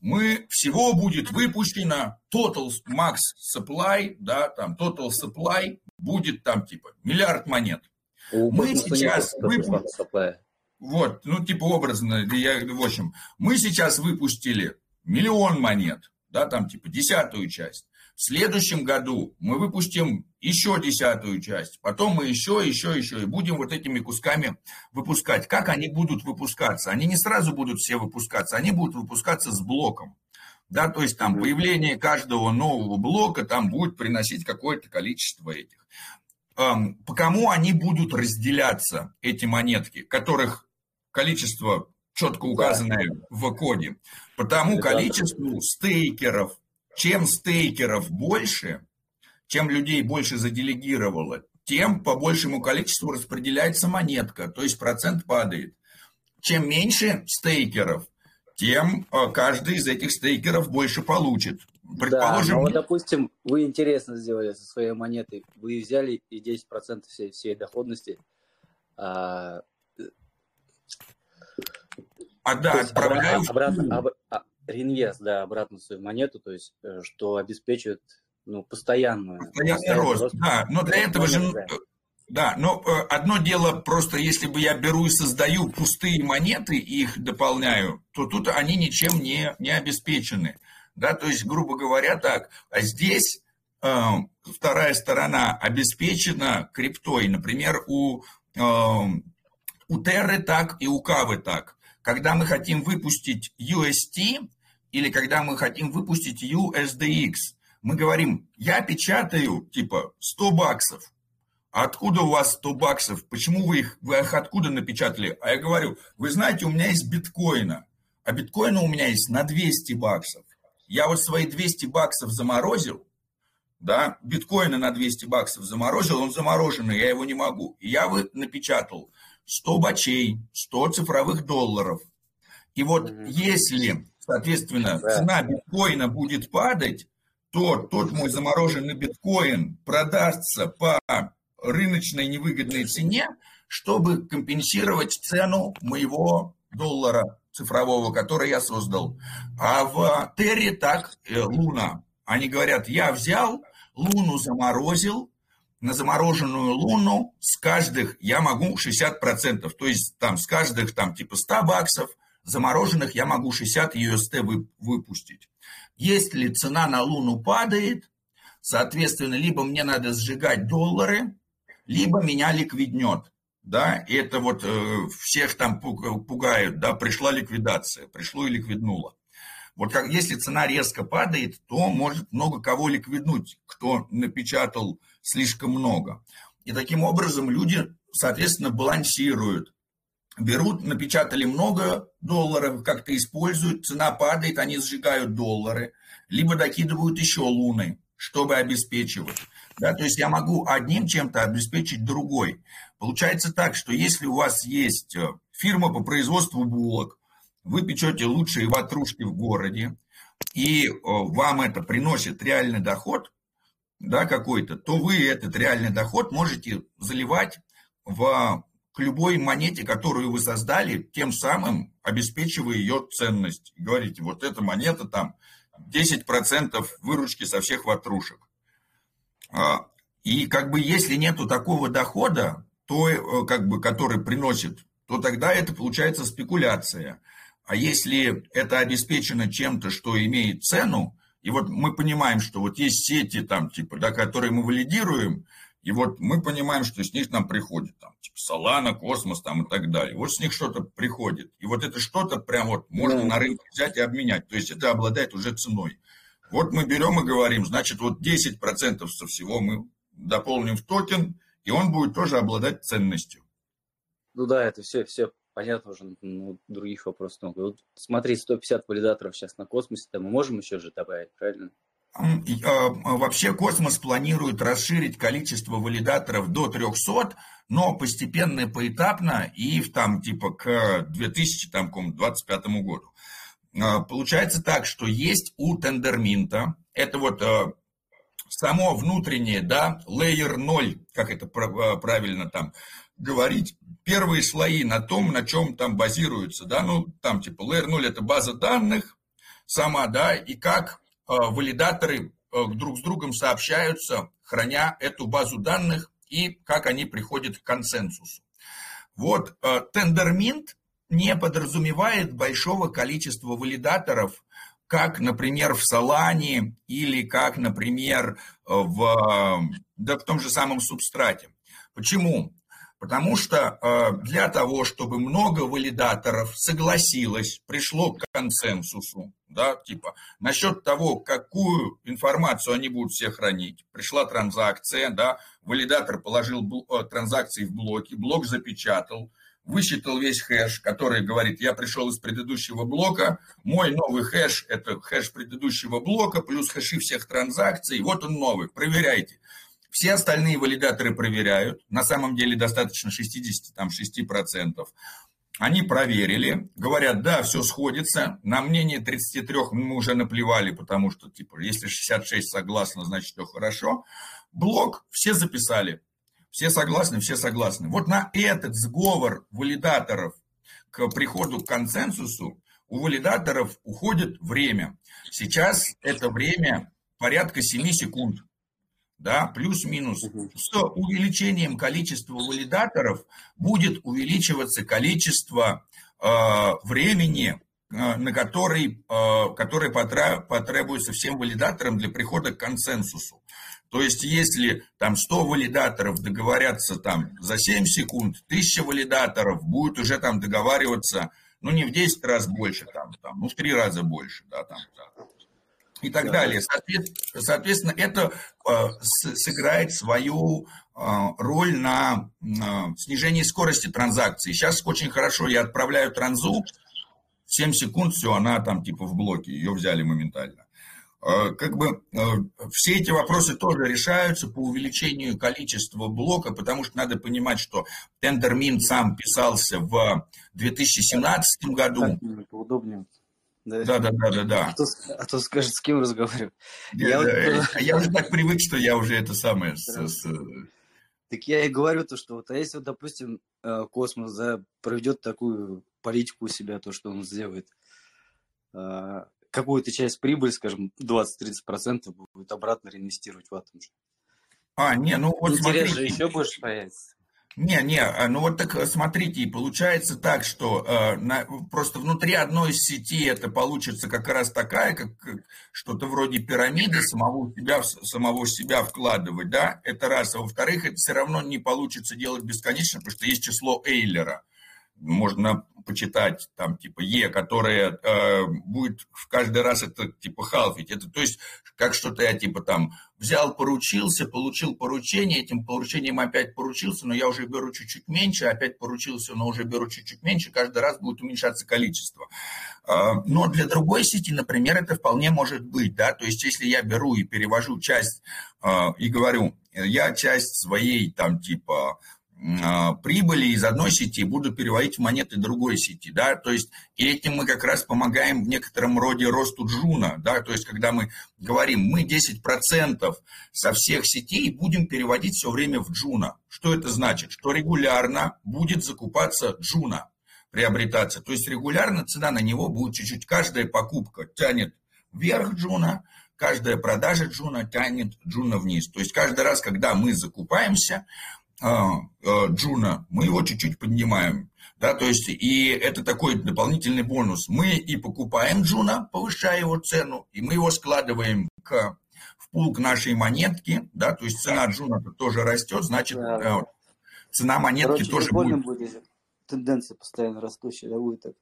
мы всего будет выпущено total max supply, да, там total supply будет там типа миллиард монет. У мы сейчас выпустили. Вот, ну типа образно, я, в общем, мы сейчас выпустили миллион монет, да, там типа десятую часть. В следующем году мы выпустим еще десятую часть, потом мы еще, еще, еще, и будем вот этими кусками выпускать. Как они будут выпускаться? Они не сразу будут все выпускаться, они будут выпускаться с блоком. Да, то есть там появление каждого нового блока там будет приносить какое-то количество этих. По кому они будут разделяться, эти монетки, которых количество... четко указанное да. в коде. По тому да. количеству стейкеров, чем стейкеров больше, чем людей больше заделегировало, тем по большему количеству распределяется монетка, то есть процент падает. Чем меньше стейкеров, тем каждый из этих стейкеров больше получит. Предположим, да, ну, вот, допустим, вы интересно сделали со своей монетой, вы взяли и десять процентов всей, всей доходности а... А, да, отправляю... обратно, об, а, реинвест, да, обратно свою монету, то есть, что обеспечивает ну, постоянную... Постоянный, постоянный рост, рост, да, но для этого же... Да. да, но одно дело просто, если бы я беру и создаю пустые монеты и их дополняю, то тут они ничем не, не обеспечены, да, то есть, грубо говоря, так, а здесь... Э, вторая сторона обеспечена криптой, например, у... Э, У Терры так и у Кавы так. Когда мы хотим выпустить ю эс ти или когда мы хотим выпустить ю эс ди экс, мы говорим, я печатаю типа сто баксов. А откуда у вас сто баксов? Почему вы их, вы их откуда напечатали? А я говорю, вы знаете, у меня есть биткоина. А биткоина у меня есть на двести баксов. Я вот свои двести баксов заморозил. Да, биткоина на двести баксов заморозил. Он замороженный, я его не могу. И я вот напечатал сто бачей, сто цифровых долларов. И вот mm-hmm. если, соответственно, yeah. цена биткоина будет падать, то тот мой замороженный биткоин продастся по рыночной невыгодной цене, чтобы компенсировать цену моего доллара цифрового, который я создал. А в Терре так, Луна, они говорят, я взял, Луну заморозил, на замороженную Луну с каждых я могу шестьдесят процентов, то есть там с каждых там типа сто баксов замороженных я могу шестьдесят ю эс ти выпустить. Если цена на Луну падает, соответственно, либо мне надо сжигать доллары, либо меня ликвиднет, да, и это вот э, всех там пугают, да, пришла ликвидация, пришло и ликвиднуло. Вот как, если цена резко падает, то может много кого ликвиднуть, кто напечатал слишком много. И таким образом люди, соответственно, балансируют. Берут, напечатали много долларов, как-то используют, цена падает, они сжигают доллары, либо докидывают еще луны, чтобы обеспечивать. Да, то есть я могу одним чем-то обеспечить другой. Получается так, что если у вас есть фирма по производству булок, вы печете лучшие ватрушки в городе, и вам это приносит реальный доход, да, какой-то, то вы этот реальный доход можете заливать в, к любой монете, которую вы создали, тем самым обеспечивая ее ценность. Говорите, вот эта монета там десять процентов выручки со всех ватрушек. И как бы если нету такого дохода, то, как бы, который приносит, то тогда это получается спекуляция. А если это обеспечено чем-то, что имеет цену, и вот мы понимаем, что вот есть сети, там, типа, да, которые мы валидируем, и вот мы понимаем, что с них нам приходит там, типа, Solana, Cosmos там, и так далее. Вот с них что-то приходит. И вот это что-то прям вот можно на рынке взять и обменять. То есть это обладает уже ценой. Вот мы берем и говорим, значит, вот десять процентов со всего мы дополним в токен, и он будет тоже обладать ценностью. Ну да, это все, все понятно уже, ну, других вопросов много. Вот смотри, сто пятьдесят валидаторов сейчас на космосе, там мы можем еще же добавить, правильно? Вообще Космос планирует расширить количество валидаторов до трёхсот, но постепенно, поэтапно и там типа к две тысячи двадцать пятому году. Получается так, что есть у Тендерминта, это вот само внутреннее, да, Layer ноль, как это правильно там говорить, первые слои на том, на чем там базируются, да, ну там типа Layer ноль это база данных сама, да, и как валидаторы друг с другом сообщаются, храня эту базу данных и как они приходят к консенсусу. Вот Tendermint не подразумевает большого количества валидаторов, как, например, в Solana или как, например, в, да, в том же самом субстрате. Почему? Потому что для того, чтобы много валидаторов согласилось, пришло к консенсусу, да, типа, насчет того, какую информацию они будут все хранить. Пришла транзакция, да, валидатор положил транзакции в блоки, блок запечатал, высчитал весь хэш, который говорит, я пришел из предыдущего блока, мой новый хэш – это хэш предыдущего блока, плюс хэши всех транзакций, вот он новый, проверяйте. Все остальные валидаторы проверяют, на самом деле достаточно шестьдесят шесть процентов. Они проверили, говорят, да, все сходится, на мнение тридцати трёх мы уже наплевали, потому что, типа, если шестьдесят шесть согласно, значит, все хорошо. Блок все записали, все согласны, все согласны. Вот на этот сговор валидаторов к приходу к консенсусу у валидаторов уходит время. Сейчас это время порядка семи секунд. Да, плюс-минус, с увеличением количества валидаторов будет увеличиваться количество э, времени, э, на который, э, которое потребуется всем валидаторам для прихода к консенсусу. То есть, если там сто валидаторов договорятся там, за семь секунд, тысяча валидаторов будет уже там договариваться, ну, не в десять раз больше, там, там, ну, в три раза больше, да, там, да. И так далее. Соответственно, это сыграет свою роль на снижении скорости транзакции. Сейчас очень хорошо, я отправляю транзу, семь секунд, все, она там типа в блоке, ее взяли моментально. Как бы все эти вопросы тоже решаются по увеличению количества блока, потому что надо понимать, что Tendermint сам писался в две тысячи семнадцатом году. Поудобнее. Да, да, да, да, да. А то, а то скажет, с кем разговариваю. Да, я, да, вот... я уже так привык, что я уже это самое. Да. С... Так я и говорю то, что вот, а если, допустим, Космос, да, проведет такую политику у себя, то, что он сделает, какую-то часть прибыли, скажем, двадцать-тридцать процентов будет обратно реинвестировать в Атом. А, не, ну вот интерес смотрите. Же еще больше появится. Не, не, ну вот так смотрите, получается так, что э, на, просто внутри одной из сетей это получится как раз такая, как, как что-то вроде пирамиды, самого себя, самого себя вкладывать, да, это раз. А во-вторых, это все равно не получится делать бесконечно, потому что есть число Эйлера. Можно почитать там типа Е, которая э, будет в каждый раз это типа халфить. Это то есть как что-то я типа там взял, поручился, получил поручение, этим поручением опять поручился, но я уже беру чуть-чуть меньше, опять поручился, но уже беру чуть-чуть меньше, каждый раз будет уменьшаться количество. Э, но для другой сети, например, это вполне может быть, да, то есть если я беру и перевожу часть э, и говорю, я часть своей там типа... прибыли из одной сети буду переводить в монеты другой сети, да, то есть и этим мы как раз помогаем в некотором роде росту Джуна, да, то есть когда мы говорим, мы десять процентов со всех сетей будем переводить все время в Джуна. Что это значит? Что регулярно будет закупаться Джуна, приобретаться, то есть регулярно цена на него будет чуть-чуть, каждая покупка тянет вверх Джуна, каждая продажа Джуна тянет Джуна вниз, то есть каждый раз, когда мы закупаемся, Джуна, мы его чуть-чуть поднимаем, да, то есть и это такой дополнительный бонус. Мы и покупаем Джуна, повышая его цену, и мы его складываем к, в пул к нашей монетке, да, то есть цена Джуна тоже растет, значит да. Цена монетки. Короче, тоже будет. будет. Тенденция постоянно растущая, да, будет так.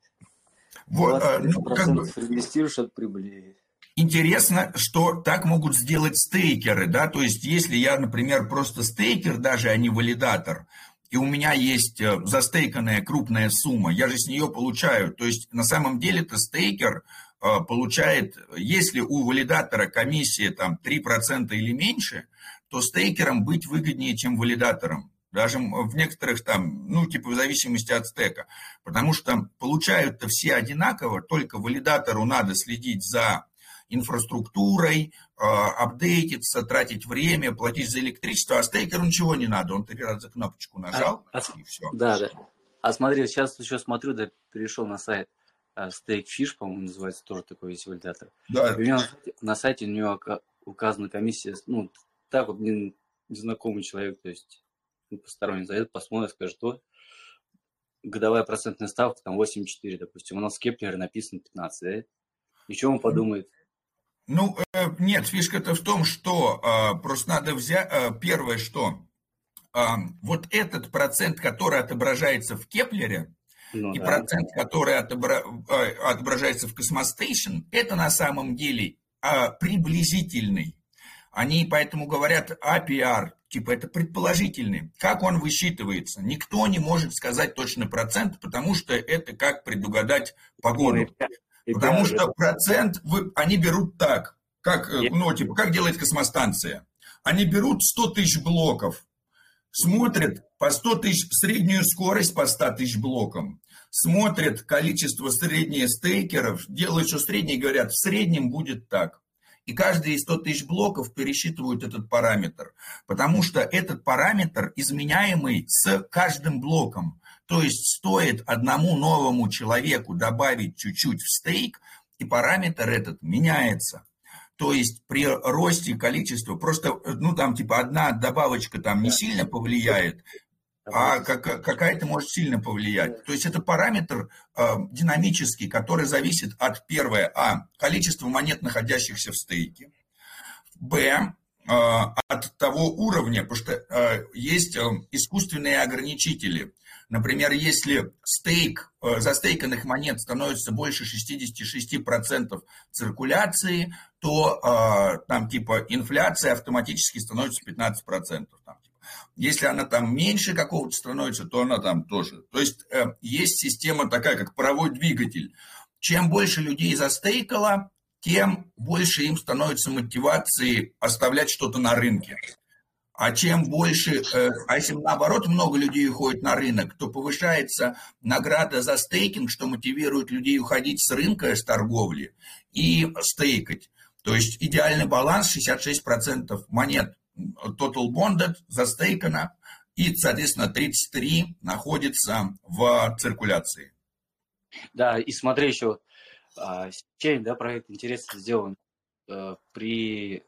Вот, ну, как бы... инвестируешь от прибыли. Интересно, что так могут сделать стейкеры, да, то есть если я, например, просто стейкер даже, а не валидатор, и у меня есть застейканная крупная сумма, я же с нее получаю, то есть на самом деле-то стейкер получает, если у валидатора комиссия там три процента или меньше, то стейкером быть выгоднее, чем валидатором. Даже в некоторых там, ну, типа в зависимости от стека. Потому что получают-то все одинаково, только валидатору надо следить за инфраструктурой, апдейтиться, тратить время, платить за электричество, а стейкеру ничего не надо. Он три раза кнопочку нажал, а, и все. Да, да. А смотри, сейчас еще смотрю, да, перешел на сайт StakeFish, по-моему, называется, тоже такой весь валидатор. Да. У него, на сайте у него указана комиссия, ну, так вот, незнакомый человек, то есть посторонний зайдет, посмотрит, скажет, что годовая процентная ставка, там, восемь целых четыре десятых, допустим, у нас в Keplr написано пятнадцать, да? И что он подумает? Ну, нет, фишка-то в том, что просто надо взять, первое, что вот этот процент, который отображается в Кеплере, ну, и да, процент, да. который отобра... отображается в Cosmostation, это на самом деле приблизительный. Они поэтому говорят эй пи ар, типа это предположительный. Как он высчитывается? Никто не может сказать точно процент, потому что это как предугадать погоду. Потому что процент вы, они берут так, как, ну, типа, как делает космостанция. Они берут сто тысяч блоков, смотрят по сто тысяч, среднюю скорость по ста тысяч блокам, смотрят количество средних стейкеров, делают что среднее и говорят, в среднем будет так. И каждые сто тысяч блоков пересчитывают этот параметр, потому что этот параметр изменяемый с каждым блоком. То есть стоит одному новому человеку добавить чуть-чуть в стейк, и параметр этот меняется. То есть при росте количества, просто, ну там типа одна добавочка там не сильно повлияет, а какая-то может сильно повлиять. То есть это параметр э, динамический, который зависит от, первое, а, количества монет, находящихся в стейке, б, от того уровня, потому что есть искусственные ограничители. Например, если стейк, застейканных монет становится больше шестидесяти шести процентов циркуляции, то там типа инфляция автоматически становится пятнадцать процентов. Если она там меньше какого-то становится, то она там тоже. То есть есть система такая, как паровой двигатель. Чем больше людей застейкало, тем больше им становится мотивации оставлять что-то на рынке. А чем больше, а если наоборот много людей уходит на рынок, то повышается награда за стейкинг, что мотивирует людей уходить с рынка, с торговли и стейкать. То есть идеальный баланс шестьдесят шесть процентов монет total bonded застейкано и, соответственно, тридцать три находится в циркуляции. Да, и смотри еще, Сифчейн, да, проект интересно сделан при,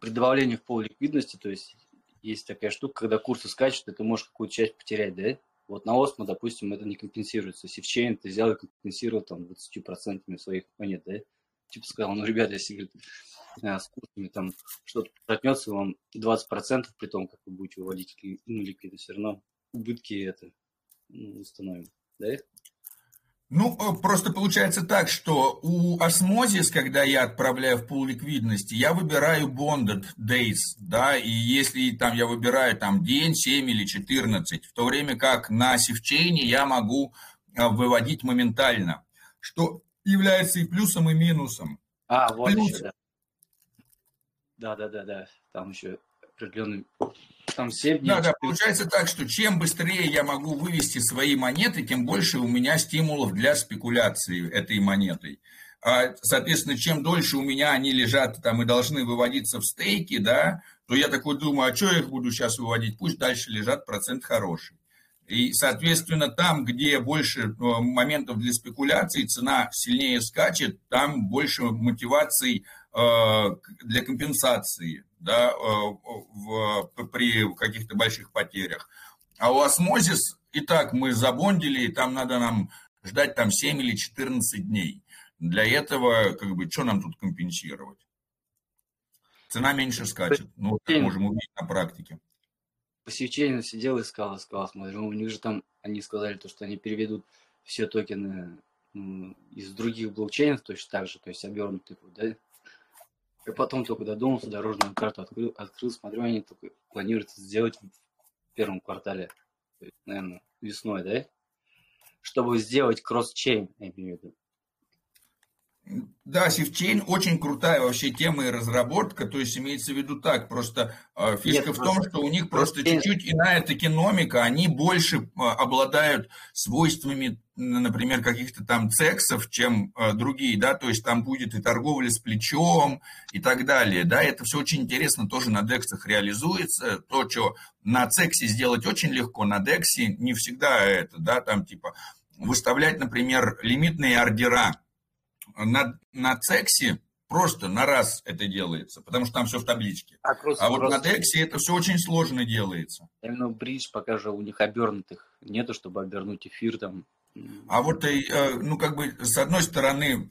при добавлении в пул ликвидности, то есть есть такая штука, когда курсы скачут, и ты можешь какую-то часть потерять, да? Вот на Осмо, допустим, это не компенсируется. Сифчейн ты взял и компенсировал там двадцатью процентами своих монет, да? Типа сказал, ну, ребята, если говорит, с курсами там что-то протнется, вам двадцать процентов, при том, как вы будете выводить ну, ликвидность, все равно убытки это ну, установим, да? Ну, просто получается так, что у Osmosis, когда я отправляю в пул ликвидности, я выбираю bonded days, да, и если там я выбираю там день, семь или четырнадцать, в то время как на Sifchain я могу выводить моментально, что является и плюсом, и минусом. А, вот плюс... еще, да. Да, да, да, да, там еще определенный... Там семь дней, да, да, получается так, что чем быстрее я могу вывести свои монеты, тем больше у меня стимулов для спекуляции этой монетой. Соответственно, чем дольше у меня они лежат там и должны выводиться в стейки, да, то я такой думаю, а что я их буду сейчас выводить? Пусть дальше лежат, процент хороший. И, соответственно, там, где больше моментов для спекуляции, цена сильнее скачет, там больше мотиваций для компенсации, да, в, при каких-то больших потерях. А у Osmosis, и так мы забондили, и там надо нам ждать там семь или четырнадцать дней. Для этого, как бы, что нам тут компенсировать? Цена меньше скачет. Ну, как можем увидеть на практике. По Сифчейну сидел и искал, искал, смотрел. У них же там, они сказали, то, что они переведут все токены из других блокчейнов точно так же, то есть обернутый, да? И потом только додумался, дорожную карту открыл, открыл, смотрю, они только планируется сделать в первом квартале, наверное, весной, да? Чтобы сделать кросс-чейн, я имею в виду. Да, Сифчейн очень крутая вообще тема и разработка, то есть имеется в виду так, просто фишка Нет, в том, что у них просто чуть-чуть иная токеномика, они больше обладают свойствами, например, каких-то там цексов, чем другие, да, то есть там будет и торговля с плечом и так далее, да, это все очень интересно, тоже на дексах реализуется, то, что на цексе сделать очень легко, на дексе не всегда это, да, там типа выставлять, например, лимитные ордера. На, на цексе просто на раз это делается, потому что там все в табличке. А, просто, а вот просто... на дексе это все очень сложно делается. Но бридж пока же у них обернутых нету, чтобы обернуть эфир там. А вот, ну как бы, с одной стороны,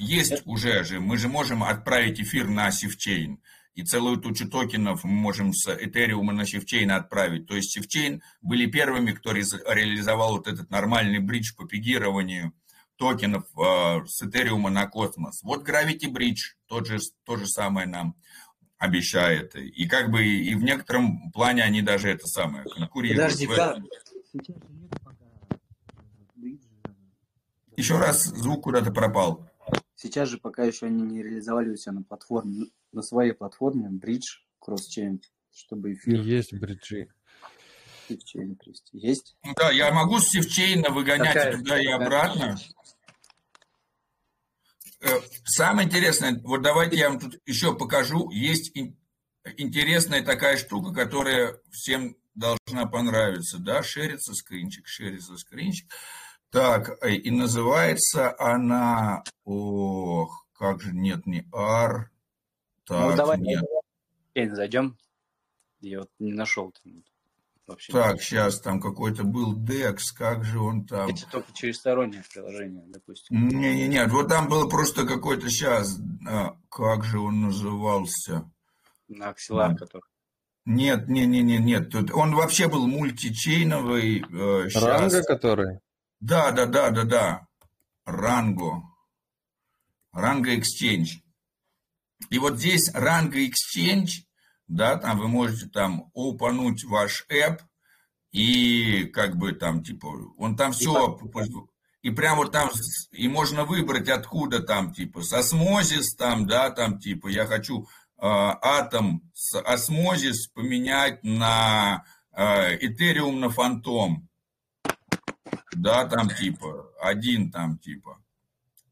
есть это... уже же, мы же можем отправить эфир на Sifchain. И целую тучу токенов мы можем с Ethereum на Sifchain отправить. То есть Sifchain были первыми, кто реализовал вот этот нормальный бридж по пигированию токенов э, с Ethereum на Cosmos. Вот Gravity Bridge тот же, то же самое нам обещает. И как бы и в некотором плане они даже это самое конкурируют. Подожди, как? Еще раз звук куда-то пропал. Сейчас же пока еще они не реализовали у себя на платформе, на своей платформе Bridge Cross-Chain, чтобы эфир... Есть бриджи. Sifchain есть? Да, я могу с Sifchain выгонять такая, туда и обратно. Самое интересное, вот давайте я вам тут еще покажу, есть интересная такая штука, которая всем должна понравиться, да, шерится скринчик, шерится скринчик, так, и называется она, ох, как же, нет, не R, так, ну, давай, нет. Давай зайдем, я вот не нашел там. Вообще так, нет. Сейчас там какой-то был Dex, как же он там... Это только через стороннее приложение, допустим. Нет, нет, вот там было просто какой-то сейчас... Как же он назывался? На Axelar, который... Нет, нет, нет, нет, нет. Тут... Он вообще был мультичейновый. Э, Rango, который? Да, да, да, да, да. Rango. Rango Exchange. И вот здесь Rango Exchange... Да, там вы можете там опануть ваш app и как бы там типа он там все и, и прям вот там и можно выбрать откуда там типа с Osmosis там да там типа я хочу Atom э, с Osmosis поменять на э, Ethereum на Phantom да там типа один там типа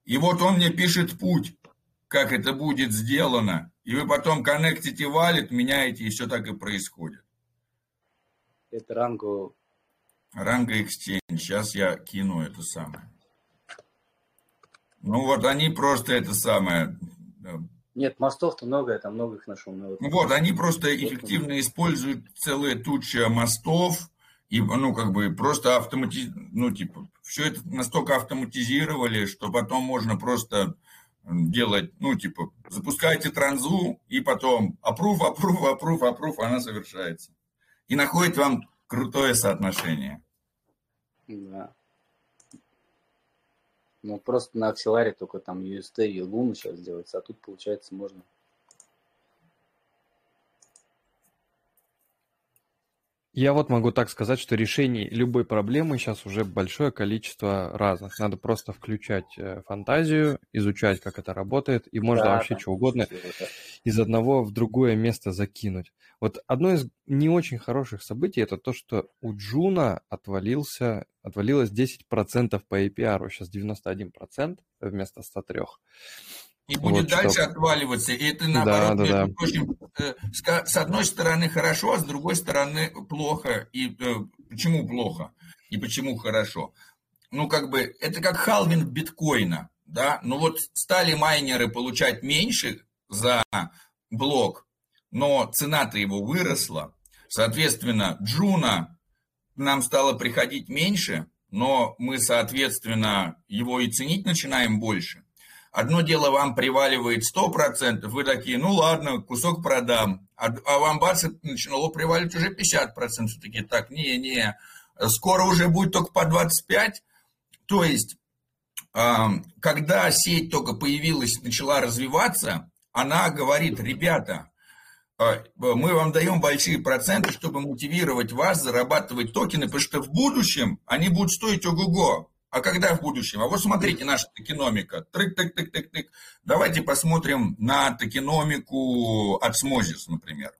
и вот он мне пишет путь как это будет сделано. И вы потом коннектите валет, меняете, и все так и происходит. Это Rango. Rango Exchange. Сейчас я кину это самое. Ну вот они просто это самое... Нет, мостов-то много, я там много их нашел. Много. Вот, они просто эффективно используют целые тучи мостов, и, ну, как бы, просто автомати... ну, типа, все это настолько автоматизировали, что потом можно просто делать, ну, типа, запускайте транзу, и потом аппрув, аппрув, аппрув, аппрув, она совершается. И находит вам крутое соотношение. Да. Ну, просто на Axelar только там ю эс ти и Luna сейчас делается, а тут, получается, можно... Я вот могу так сказать, что решений любой проблемы сейчас уже большое количество разных. Надо просто включать фантазию, изучать, как это работает, и можно да, вообще да, что угодно из одного в другое место закинуть. Вот одно из не очень хороших событий – это то, что у Juno отвалился, отвалилось десять процентов по эй пи ар, сейчас девяносто один процент вместо ста трёх процентов. И будет вот, дальше что... отваливаться. И это, наоборот, да, да, это да. Очень, э, с одной стороны хорошо, а с другой стороны плохо. И э, почему плохо? И почему хорошо? Ну, как бы, это как халвинг биткоина, да? Ну, вот стали майнеры получать меньше за блок, но цена-то его выросла. Соответственно, Juno нам стало приходить меньше, но мы, соответственно, его и ценить начинаем больше. Одно дело, вам приваливает сто процентов, вы такие, ну ладно, кусок продам. А, а вам бац, начинало приваливать уже пятьдесят процентов. Вы такие, так, не-не, скоро уже будет только по двадцать пять процентов. То есть, когда сеть только появилась, начала развиваться, она говорит, ребята, мы вам даем большие проценты, чтобы мотивировать вас зарабатывать токены, потому что в будущем они будут стоить ого-го. А когда в будущем? А вот смотрите, наша токеномика. Трык-тык-тык-тык-тык. Давайте посмотрим на токеномику от Osmosis, например.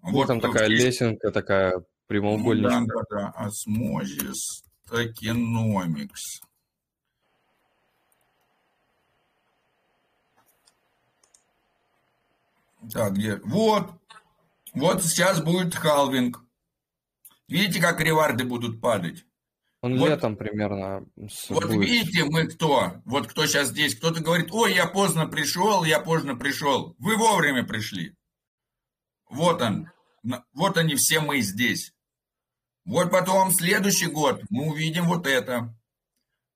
Вот, вот там такая здесь... лесенка, такая прямоугольная. Ну, да, да, да. Osmosis Tokenomics. Да, где? Вот. Вот сейчас будет халвинг. Видите, как реварды будут падать? Он вот, летом примерно... Вот будет. Видите, мы кто? Вот кто сейчас здесь? Кто-то говорит, ой, я поздно пришел, я поздно пришел. Вы вовремя пришли. Вот он. Вот они все мы здесь. Вот потом следующий год мы увидим вот это.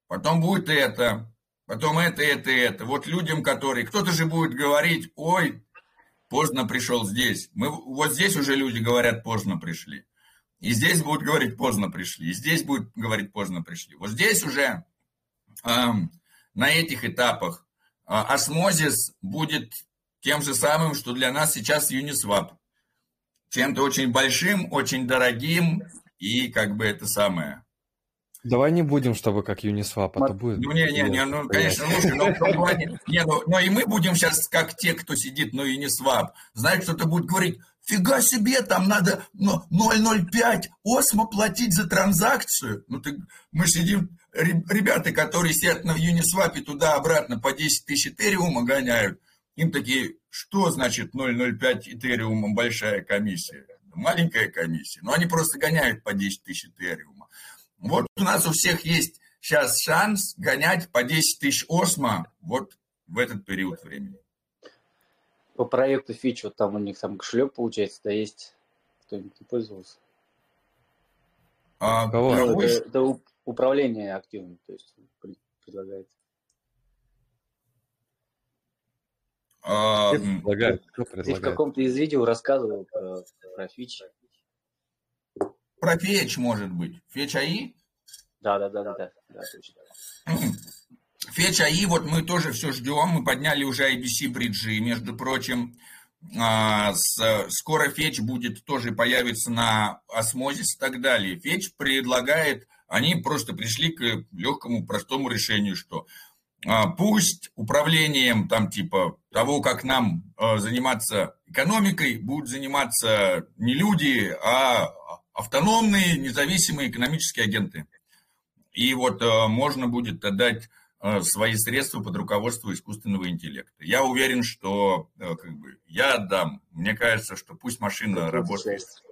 Потом будет это. Потом это, это, это. Вот людям, которые... Кто-то же будет говорить, ой, поздно пришел здесь. Мы... Вот здесь уже люди говорят, поздно пришли. И здесь будут говорить поздно пришли, и здесь будут говорить поздно пришли. Вот здесь уже э, на этих этапах э, Osmosis будет тем же самым, что для нас сейчас Uniswap. Чем-то очень большим, очень дорогим и как бы это самое. Давай не будем, чтобы как Uniswap, это будет. Ну, не, не, не, ну, конечно, лучше, но в том плане, не, ну, но и мы будем сейчас, как те, кто сидит на Uniswap, знаешь, кто-то будет говорить, фига себе, там надо ноль целых ноль пять осмо платить за транзакцию. Ну, ты, мы сидим, ребята, которые сидят на Uniswap и туда-обратно по десять тысяч Ethereum гоняют, им такие, что значит ноль целых ноль пять Ethereum большая комиссия? Маленькая комиссия, но они просто гоняют по десять тысяч Ethereum. Вот у нас у всех есть сейчас шанс гонять по десять тысяч осмо вот в этот период времени. По проекту Fetch, вот там у них там кошелек, получается, да есть. Кто-нибудь не пользовался? А, кого? Это, это, это управление активным, то есть предлагает. А, предлагает. Кто предлагает? Ты в каком-то из видео рассказывал про, про Fetch. Про Fetch, может быть. Fetch.ai? Да, да, да, да, да, да, точно. Fetch.ai, вот мы тоже все ждем. Мы подняли уже ай би си бриджи, между прочим. Скоро Fetch будет тоже появиться на Osmosis и так далее. Fetch предлагает, они просто пришли к легкому, простому решению, что пусть управлением там типа того, как нам заниматься экономикой, будут заниматься не люди, а автономные, независимые экономические агенты. И вот э, можно будет отдать э, свои средства под руководство искусственного интеллекта. Я уверен, что э, как бы, я отдам. Мне кажется, что пусть машина это работает. Часть.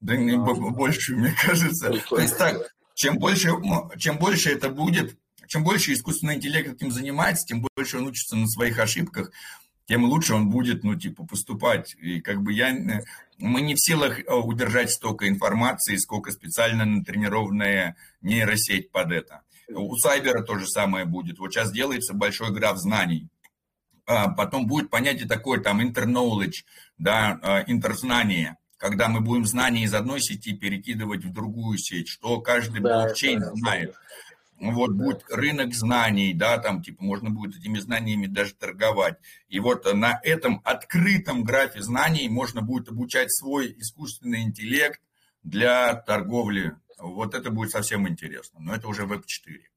Да не, а, больше, да. Мне кажется. То есть так, чем больше, чем больше это будет, чем больше искусственный интеллект этим занимается, тем больше он учится на своих ошибках, тем лучше он будет, ну, типа, поступать. И как бы я... Мы не в силах удержать столько информации, сколько специально натренированная нейросеть под это. У Сайбера то же самое будет. Вот сейчас делается большой граф знаний. Потом будет понятие такое, там, inter-knowledge, да, интерзнание, когда мы будем знания из одной сети перекидывать в другую сеть, что каждый да, блокчейн да, знает. Вот да. Будет рынок знаний, да, там, типа, можно будет этими знаниями даже торговать. И вот на этом открытом графе знаний можно будет обучать свой искусственный интеллект для торговли. Вот это будет совсем интересно, но это уже веб четыре.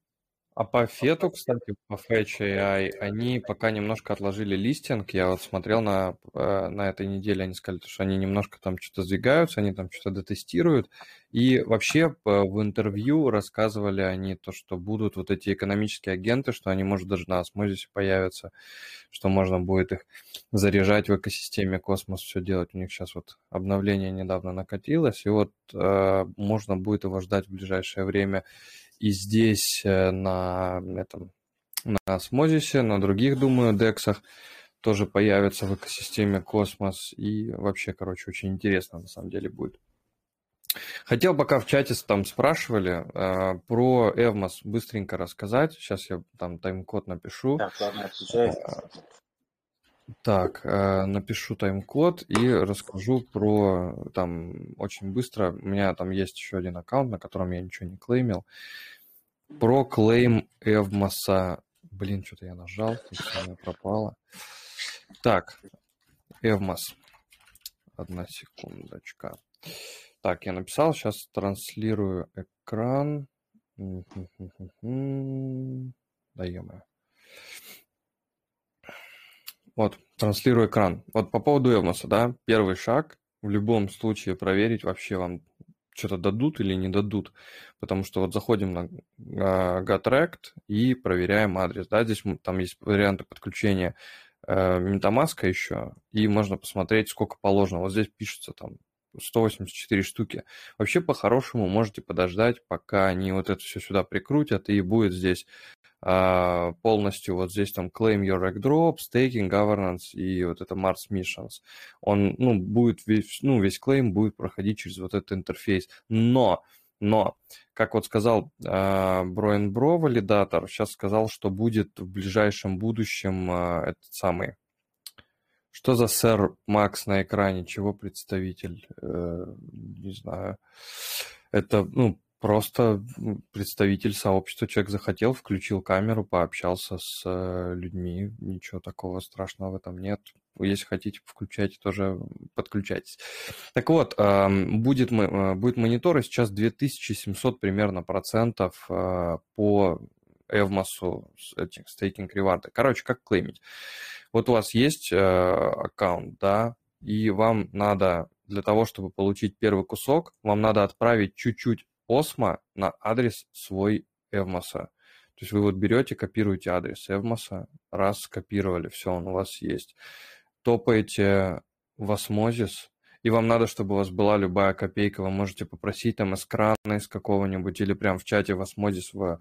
А по Фету, кстати, по Fetch точка эй ай, они пока немножко отложили листинг. Я вот смотрел на, на этой неделе, они сказали, что они немножко там что-то сдвигаются, они там что-то дотестируют. И вообще в интервью рассказывали они то, что будут вот эти экономические агенты, что они, может, даже на Осмозисе появятся, что можно будет их заряжать в экосистеме Космос, все делать. У них сейчас вот обновление недавно накатилось, и вот э, можно будет его ждать в ближайшее время. И здесь на этом, на Осмозисе, на других, думаю, дексах тоже появится в экосистеме Космос. И вообще, короче, очень интересно на самом деле будет. Хотел пока в чате там спрашивали э, про Evmos быстренько рассказать. Сейчас я там тайм-код напишу. Так, ладно, отвечай. Так, напишу тайм-код и расскажу про, там, очень быстро, у меня там есть еще один аккаунт, на котором я ничего не клеймил, про клейм Evmos, блин, что-то я нажал, что-то пропало. Так, Evmos, одна секундочка. Так, я написал, сейчас транслирую экран. Да е-мое. Вот, транслирую экран. Вот по поводу Evmos, да, первый шаг, в любом случае проверить, вообще вам что-то дадут или не дадут, потому что вот заходим на uh, GetRect и проверяем адрес, да, здесь там есть варианты подключения uh, MetaMask еще, и можно посмотреть, сколько положено. Вот здесь пишется там сто восемьдесят четыре штуки. Вообще, по-хорошему, можете подождать, пока они вот это все сюда прикрутят, и будет здесь Uh, полностью вот здесь там claim your reg drop, staking, governance и вот это Mars Missions. Он, ну, будет весь, ну, весь claim будет проходить через вот этот интерфейс. Но, но, как вот сказал Bronbro uh, валидатор, сейчас сказал, что будет в ближайшем будущем uh, этот самый... Что за сэр Макс на экране? Чего представитель? Uh, не знаю. Это, ну, просто представитель сообщества, человек захотел, включил камеру, пообщался с людьми, ничего такого страшного в этом нет. Если хотите, включайте, тоже подключайтесь. Так вот, будет, будет монитор, и сейчас две тысячи семьсот примерно процентов по Evmos этих стейкинг-реварды. Короче, как клеймить? Вот у вас есть аккаунт, да, и вам надо, для того, чтобы получить первый кусок, вам надо отправить чуть-чуть Осмо на адрес свой Evmos. То есть вы вот берете, копируете адрес Evmos, раз скопировали, все, он у вас есть. Топаете в Osmosis, и вам надо, чтобы у вас была любая копейка. Вы можете попросить там из крана, из какого-нибудь, или прям в чате в Osmosis, в...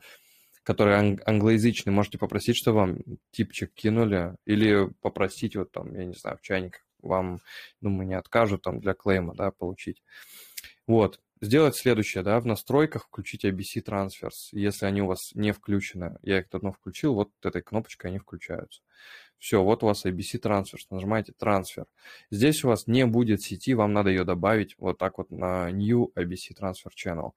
который анг- англоязычный, можете попросить, чтобы вам типчик кинули, или попросить вот там, я не знаю, в чайниках вам, думаю, не откажут там для клейма, да, получить. Вот. Сделать следующее, да, в настройках включить эй би си Transfers, если они у вас не включены. Я их давно включил, вот этой кнопочкой они включаются. Все, вот у вас эй би си Transfers, нажимаете Transfer. Здесь у вас не будет сети, вам надо ее добавить вот так вот на New эй би си Transfer Channel.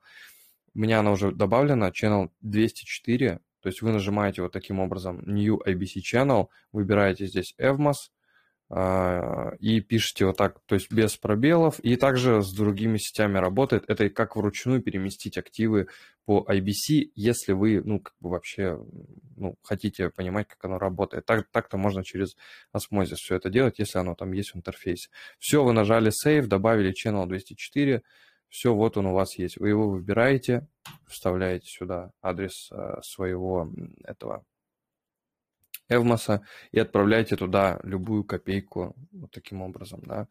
У меня она уже добавлена, Channel двести четыре, то есть вы нажимаете вот таким образом New эй би си Channel, выбираете здесь Evmos, и пишите вот так, то есть без пробелов, и также с другими сетями работает. Это как вручную переместить активы по ай би си, если вы, ну, как бы вообще, ну, хотите понимать, как оно работает. Так, так-то можно через Osmosis все это делать, если оно там есть в интерфейсе. Все, вы нажали Save, добавили Channel двести четыре, все, вот он у вас есть. Вы его выбираете, вставляете сюда адрес своего этого Evmos и отправляйте туда любую копейку вот таким образом, да.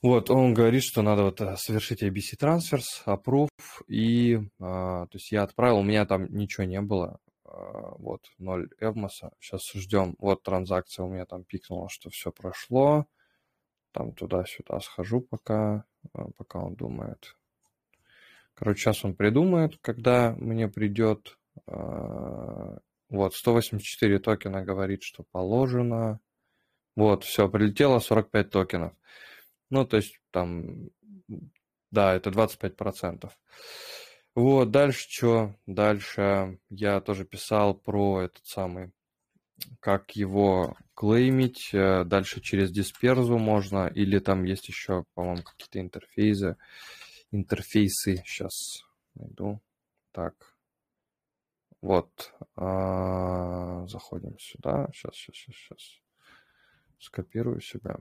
Вот, он говорит, что надо вот совершить эй би си Transfers, Approve, и, а, то есть я отправил, у меня там ничего не было, а, вот, ноль Evmos, сейчас ждем, вот транзакция у меня там пикнула, что все прошло, там туда-сюда схожу пока, пока он думает. Короче, сейчас он придумает, когда мне придет, а, вот, сто восемьдесят четыре токена говорит, что положено, вот, все, прилетело сорок пять токенов. Ну, то есть там, да, это двадцать пять процентов. Вот, дальше что? Дальше я тоже писал про этот самый, как его клеймить. Дальше через дисперзу можно, или там есть еще, по-моему, какие-то интерфейсы. Интерфейсы сейчас найду. Так, вот, заходим сюда. Сейчас, сейчас, сейчас, сейчас. Скопирую себя.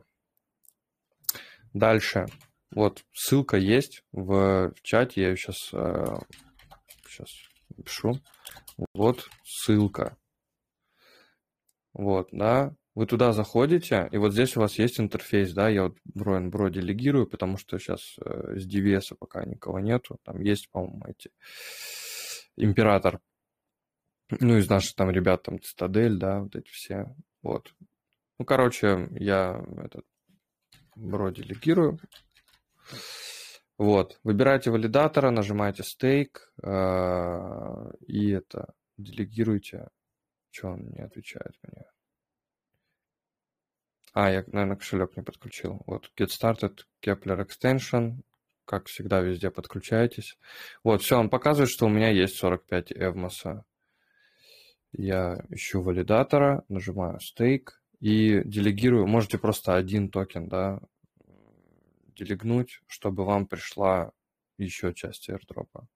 Дальше, вот ссылка есть в, в чате, я ее сейчас, э, сейчас напишу, вот ссылка, вот, да, вы туда заходите, и вот здесь у вас есть интерфейс, да, я вот Bronbro делегирую, потому что сейчас э, с ди ви эс пока никого нету, там есть, по-моему, эти, Император, ну, из наших там ребят, там, Цитадель, да, вот эти все, вот, ну, короче, я этот, Bronbro делегирую. Вот. Выбираете валидатора, нажимаете стейк э и это делегируете. Че он не отвечает мне? А, я, наверное, кошелек не подключил. Вот. Get started, Keplr extension. Как всегда, везде подключаетесь. Вот. Все, он показывает, что у меня есть сорок пять Evmos. Я ищу валидатора, нажимаю стейк. И делегирую, можете просто один токен, да, делегнуть, чтобы вам пришла еще часть аирдропа.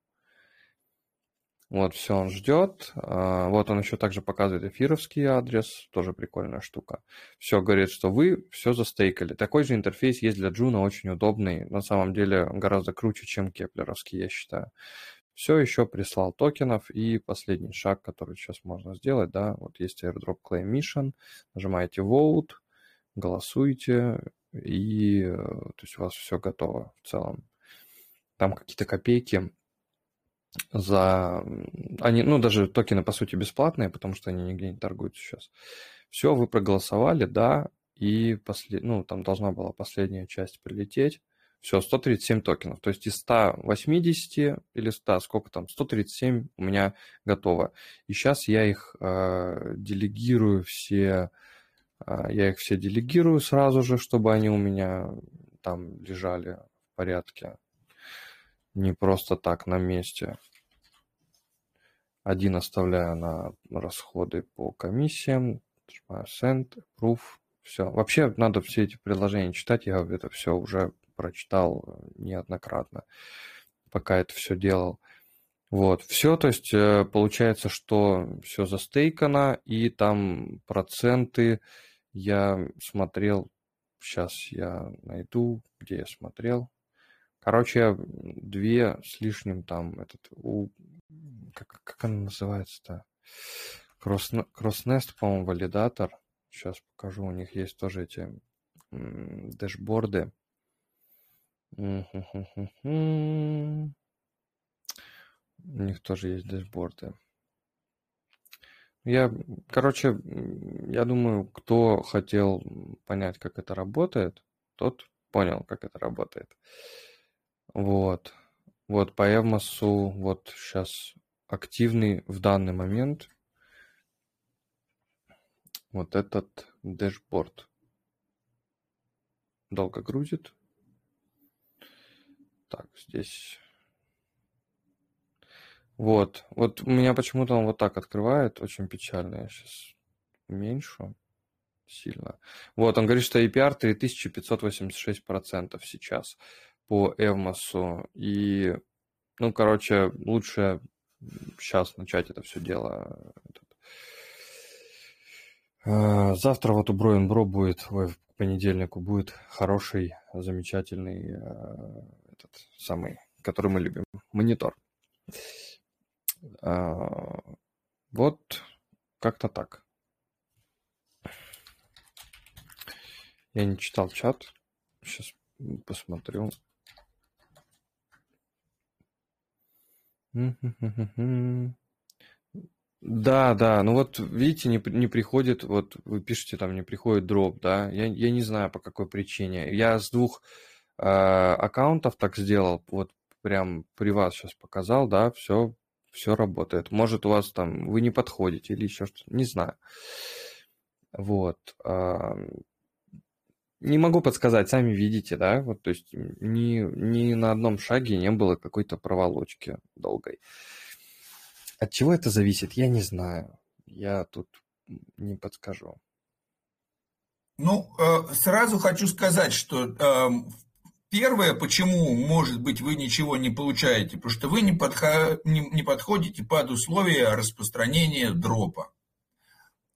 Вот, все, он ждет. Вот он еще также показывает эфировский адрес, тоже прикольная штука. Все, говорит, что вы все застейкали. Такой же интерфейс есть для Juno, очень удобный. На самом деле он гораздо круче, чем кеплеровский, я считаю. Все, еще прислал токенов, и последний шаг, который сейчас можно сделать, да, вот есть airdrop claim mission, нажимаете vote, голосуете, и то есть у вас все готово в целом. Там какие-то копейки за... Они, ну, даже токены, по сути, бесплатные, потому что они нигде не торгуются сейчас. Все, вы проголосовали, да, и послед... ну, там должна была последняя часть прилететь. Все, сто тридцать семь токенов, то есть из ста восьмидесяти или ста, сколько там, сто тридцать семь у меня готово. И сейчас я их э, делегирую все, э, я их все делегирую сразу же, чтобы они у меня там лежали в порядке, не просто так на месте. Один оставляю на расходы по комиссиям, нажимаю Send, Approve, все. Вообще надо все эти предложения читать, я это все уже прочитал неоднократно, пока это все делал. Вот, все, то есть получается, что все застейкано, и там проценты я смотрел, сейчас я найду, где я смотрел. Короче, я две с лишним там, этот, у, как, как она называется-то? Кроснест, по-моему, валидатор. Сейчас покажу, у них есть тоже эти м, дэшборды. У них тоже есть дэшборды. Я, короче, я думаю, кто хотел понять, как это работает, тот понял, как это работает. Вот. Вот по Эвмосу вот сейчас активный в данный момент вот этот дэшборд. Долго грузит. Так, здесь. Вот. Вот у меня почему-то он вот так открывает. Очень печально. Я сейчас уменьшу сильно. Вот, он говорит, что эй пи ар три тысячи пятьсот восемьдесят шесть процентов сейчас по Эвмосу. И, ну, короче, лучше сейчас начать это все дело. Завтра вот у Bronbro будет, в понедельнику будет хороший, замечательный... Этот самый, который мы любим, монитор. А, вот как-то так. Я не читал чат. Сейчас Посмотрю. Да, да, ну вот видите, не, не приходит, вот вы пишете там, не приходит дроп, да, я, я не знаю по какой причине. Я с двух э, аккаунтов так сделал, вот прям при вас сейчас показал, да, все, все работает. Может у вас там, вы не подходите или еще что-то, не знаю. Вот, э, не могу подсказать, сами видите, да, вот то есть ни, ни на одном шаге не было какой-то проволочки долгой. От чего это зависит, я не знаю. Я тут не подскажу. Ну, сразу хочу сказать, что первое, почему, может быть, вы ничего не получаете, потому что вы не подходите под условия распространения дропа.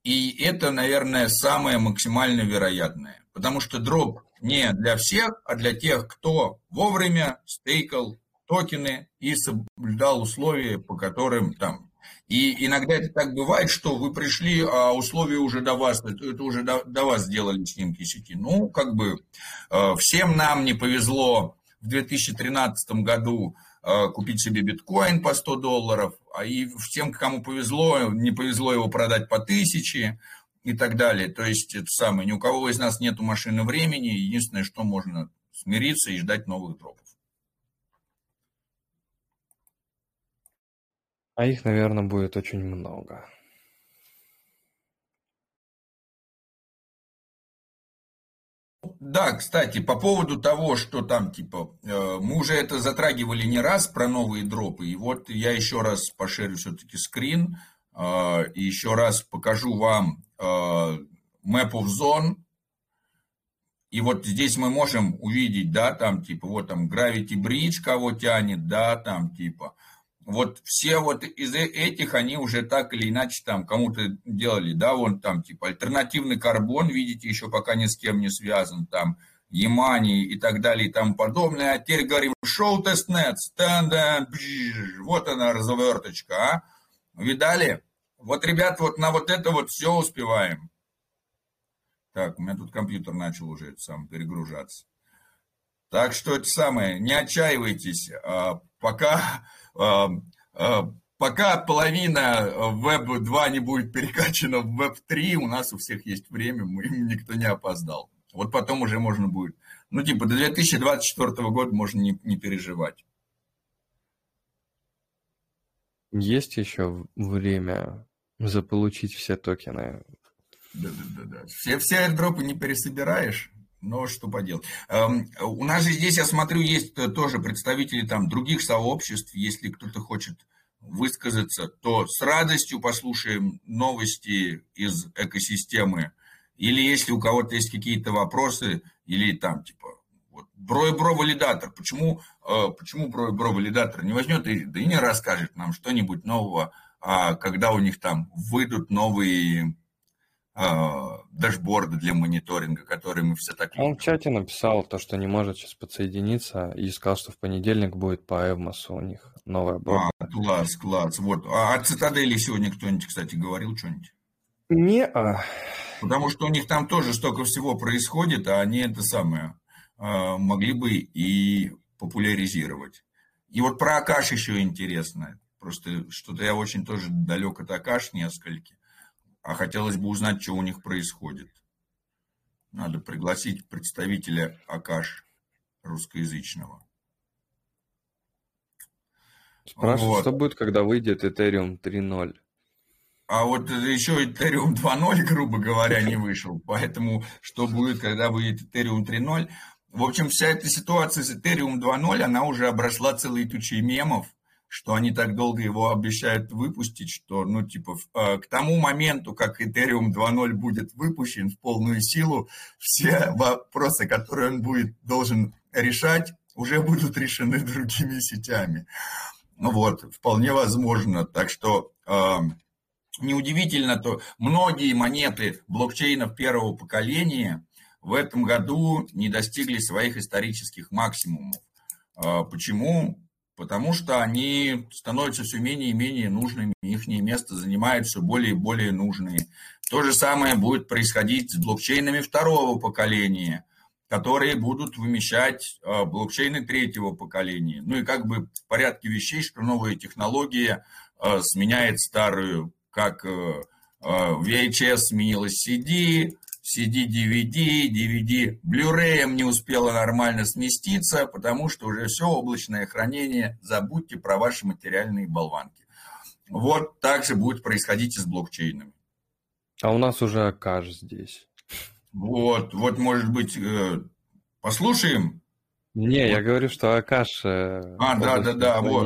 И это, наверное, самое максимально вероятное. Потому что дроп не для всех, а для тех, кто вовремя стейкал токены и соблюдал условия, по которым там. И иногда это так бывает, что вы пришли, а условия уже до вас, это уже до, до вас сделали снимки сети. Ну, как бы всем нам не повезло в две тысячи тринадцатом году купить себе биткоин по сто долларов, а и всем, кому повезло, не повезло его продать по тысяче и так далее. То есть это самое, ни у кого из нас нету машины времени, единственное, что можно смириться и ждать новых дропов. А их, наверное, будет очень много. Да, кстати, по поводу того, что там, типа, мы уже это затрагивали не раз про новые дропы. И вот я еще раз поширю все-таки скрин. И еще раз покажу вам Map of Zone. И вот здесь мы можем увидеть, да, там, типа, вот там Gravity Bridge кого тянет, да, там, типа... Вот все вот из этих, они уже так или иначе там кому-то делали, да, вон там типа альтернативный карбон, видите, еще пока ни с кем не связан, там, Ямани и так далее и тому подобное. А теперь говорим, шоу тестнет, стенда, вот она разверточка, а? Видали? Вот, ребят, вот на вот это вот все успеваем. Так, у меня тут компьютер начал уже это сам перегружаться. Так что это самое, не отчаивайтесь, пока... Пока половина веб два не будет перекачана в веб три, у нас у всех есть время, мы, никто не опоздал. Вот потом уже можно будет, ну типа до две тысячи двадцать четвёртого года можно не, не переживать. Есть еще время заполучить все токены. Да-да-да. Все, все аирдропы не пересобираешь. Но что поделать. У нас же здесь, я смотрю, есть тоже представители там других сообществ. Если кто-то хочет высказаться, то с радостью послушаем новости из экосистемы. Или если у кого-то есть какие-то вопросы, или там типа вот, Bronbro валидатор. Почему, почему Bronbro валидатор не возьмет и, да и не расскажет нам что-нибудь нового, когда у них там выйдут новые... дашборды для мониторинга, которые мы все так... Он в чате написал то, что не может сейчас подсоединиться, и сказал, что в понедельник будет по Эвмосу у них новая бронза. А, класс, класс. Вот. А о цитадели сегодня кто-нибудь, кстати, говорил что-нибудь? Не-а. Потому что у них там тоже столько всего происходит, а они это самое могли бы и популяризировать. И вот про Акаш еще интересно. Просто что-то я очень тоже далек от Акаш несколько. А хотелось бы узнать, что у них происходит. Надо пригласить представителя Акаш русскоязычного. Спрашивают, вот. Что будет, когда выйдет Ethereum три ноль? А вот еще Ethereum два ноль, грубо говоря, не вышел. Поэтому что будет, когда выйдет Ethereum три ноль? В общем, вся эта ситуация с Ethereum два ноль, она уже обросла целой тучей мемов. Что они так долго его обещают выпустить, что, ну, типа, к тому моменту, как Ethereum два ноль будет выпущен в полную силу, все вопросы, которые он будет, должен решать, уже будут решены другими сетями. Ну вот, вполне возможно. Так что э, неудивительно, то многие монеты блокчейнов первого поколения в этом году не достигли своих исторических максимумов. Э, почему? Потому что они становятся все менее и менее нужными, их место занимают все более и более нужные. То же самое будет происходить с блокчейнами второго поколения. которые будут вмещать блокчейны третьего поколения. Ну и как бы в порядке вещей, что новая технология сменяет старую, как ви эйч эс сменилась си ди, си ди-ди ви ди, ди ви ди-блюреем не успела нормально сместиться, потому что уже все облачное хранение, забудьте про ваши материальные болванки. Вот так же будет происходить и с блокчейнами. А у нас уже Акаш здесь. Вот, вот, может быть, послушаем? Не, вот. Я говорю, что Акаш... А, да-да-да, вот.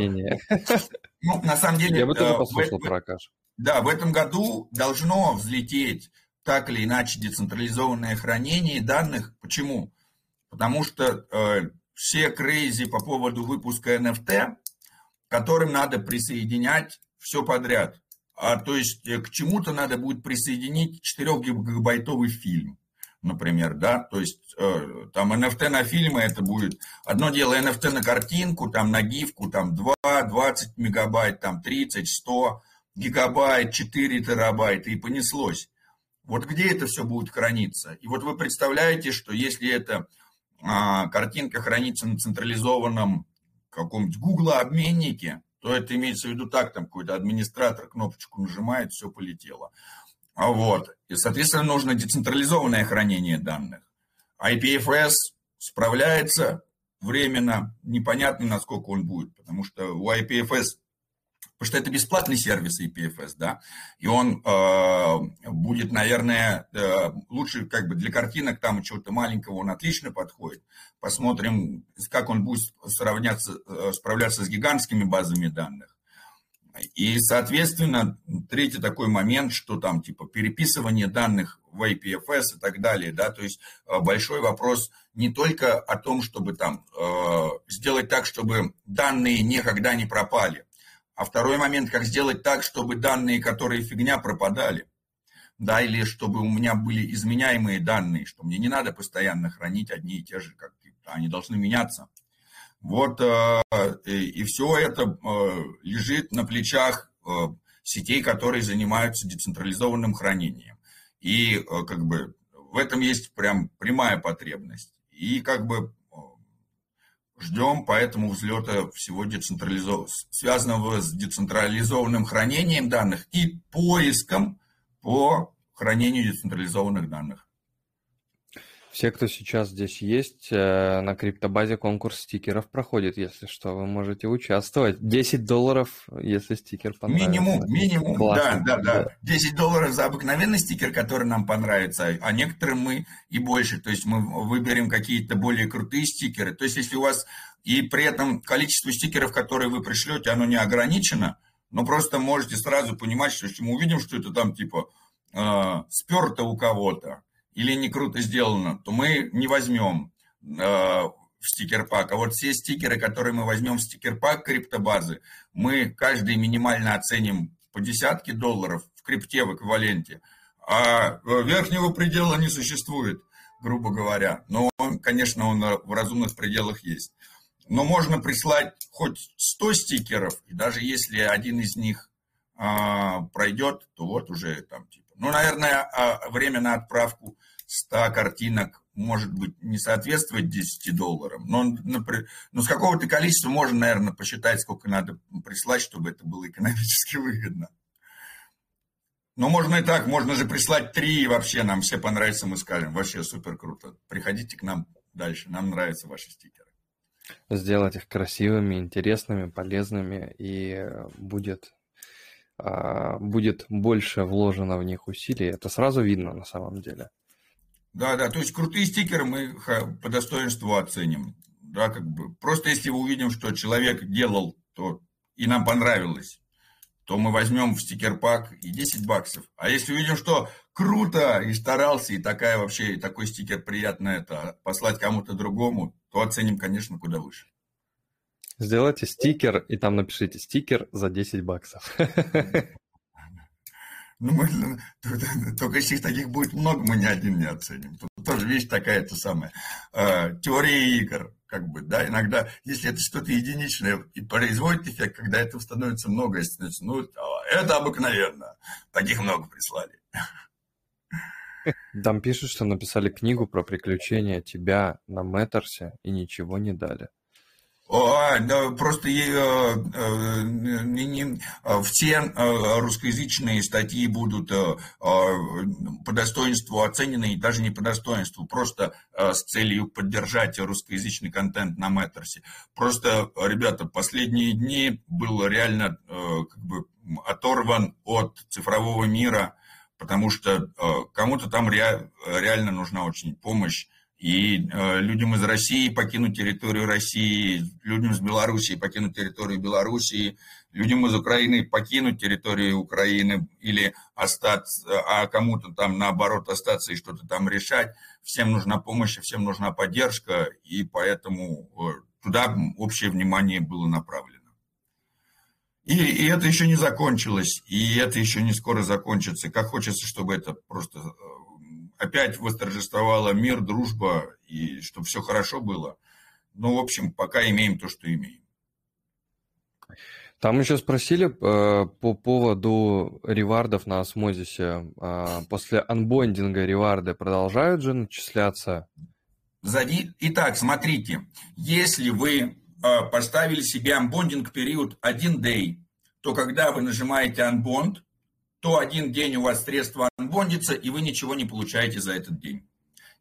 Ну, на самом деле... Я бы тоже послушал в, про Акаш. Да, в этом году должно взлететь так или иначе децентрализованное хранение данных. Почему? Потому что э, все крейзи по поводу выпуска эн эф ти, которым надо присоединять все подряд. А, то есть к чему-то надо будет присоединить четырёхгигабайтовый фильм, например, да, то есть э, там эн эф ти на фильмы это будет, одно дело эн эф ти на картинку, там на гифку, там два, двадцать мегабайт, там тридцать, сто гигабайт, четыре терабайта и понеслось. Вот где это все будет храниться? И вот вы представляете, что если эта э, картинка хранится на централизованном каком-нибудь Google-обменнике, то это имеется в виду так, там какой-то администратор кнопочку нажимает, все полетело. Вот. И, соответственно, нужно децентрализованное хранение данных. ай пи эф эс справляется временно, непонятно, насколько он будет, потому что у ай пи эф эс, потому что это бесплатный сервис ай пи эф эс, да, и он э, будет, наверное, э, лучше как бы для картинок там чего-то маленького он отлично подходит. Посмотрим, как он будет сравняться, справляться с гигантскими базами данных. И, соответственно, третий такой момент, что там типа переписывание данных в ай пи эф эс и так далее, да, то есть большой вопрос не только о том, чтобы там э, сделать так, чтобы данные никогда не пропали. А второй момент, как сделать так, чтобы данные, которые фигня, пропадали. Да, или чтобы у меня были изменяемые данные, что мне не надо постоянно хранить одни и те же, как они должны меняться. Вот, и все это лежит на плечах сетей, которые занимаются децентрализованным хранением. И как бы в этом есть прям прямая потребность. И как бы... Ждем поэтому взлета всего децентрализованного, связанного с децентрализованным хранением данных и поиском по хранению децентрализованных данных. Все, кто сейчас здесь есть, на криптобазе конкурс стикеров проходит. Если что, вы можете участвовать. десять долларов, если стикер понравится. Минимум, минимум, классно. да, да, да. десять долларов за обыкновенный стикер, который нам понравится, а некоторым мы и больше. То есть мы выберем какие-то более крутые стикеры. То есть если у вас и при этом количество стикеров, которые вы пришлете, оно не ограничено, но просто можете сразу понимать, что если мы увидим, что это там типа э, сперто у кого-то, или не круто сделано, то мы не возьмем э, в стикер-пак. А вот все стикеры, которые мы возьмем в стикер-пак криптобазы, мы каждый минимально оценим по десятке долларов в крипте в эквиваленте. А верхнего предела не существует, грубо говоря. Но, он, конечно, он в разумных пределах есть. Но можно прислать хоть сто стикеров, и даже если один из них э, пройдет, то вот уже там типа. Ну, наверное, время на отправку ста картинок может быть не соответствует десяти долларам. Но, например, но с какого-то количества можно, наверное, посчитать, сколько надо прислать, чтобы это было экономически выгодно. Но можно и так, можно же прислать три, и вообще нам все понравится, мы скажем. Вообще супер круто. Приходите к нам дальше, нам нравятся ваши стикеры. Сделать их красивыми, интересными, полезными, и будет... будет больше вложено в них усилий. Это сразу видно на самом деле. Да, да, то есть крутые стикеры мы по достоинству оценим. Да, как бы. Просто если мы увидим, что человек делал, то и нам понравилось, то мы возьмем в стикер-пак и десять баксов. А если увидим, что круто и старался, и такая вообще, и такой стикер приятно это послать кому-то другому, то оценим, конечно, куда выше. Сделайте стикер, и там напишите стикер за десять баксов. Ну, мы, только если их таких будет много, мы ни один не оценим. Тут тоже вещь такая-то самая. Теория игр, как бы, да, иногда, если это что-то единичное, и производит эффект, когда этого становится много, ну, это обыкновенно. Таких много прислали. Там пишут, что написали книгу про приключения тебя на Мэттерсе и ничего не дали. А, да, просто э, э, не, не, в те э, русскоязычные статьи будут э, по достоинству оценены, и даже не по достоинству, просто э, с целью поддержать русскоязычный контент на Мэттерсе. Просто, ребята, последние дни был реально э, как бы оторван от цифрового мира, потому что э, кому-то там ре, реально нужна очень помощь. И э, людям из России покинуть территорию России, людям из Белоруссии покинуть территорию Белоруссии, людям из Украины покинуть территорию Украины или остаться, а кому-то там наоборот остаться и что-то там решать. Всем нужна помощь, всем нужна поддержка, и поэтому туда общее внимание было направлено. И, и это еще не закончилось, и это еще не скоро закончится. Как хочется, чтобы это просто... Опять восторжествовала мир, дружба, и чтобы все хорошо было. Ну, в общем, пока имеем то, что имеем. Там еще спросили э, по поводу ревардов на Осмозисе. Э, после анбондинга реварды продолжают же начисляться? Зави... Итак, смотрите. Если вы э, поставили себе анбондинг период один дэй, то когда вы нажимаете анбонд, то один день у вас средства анбондится, и вы ничего не получаете за этот день.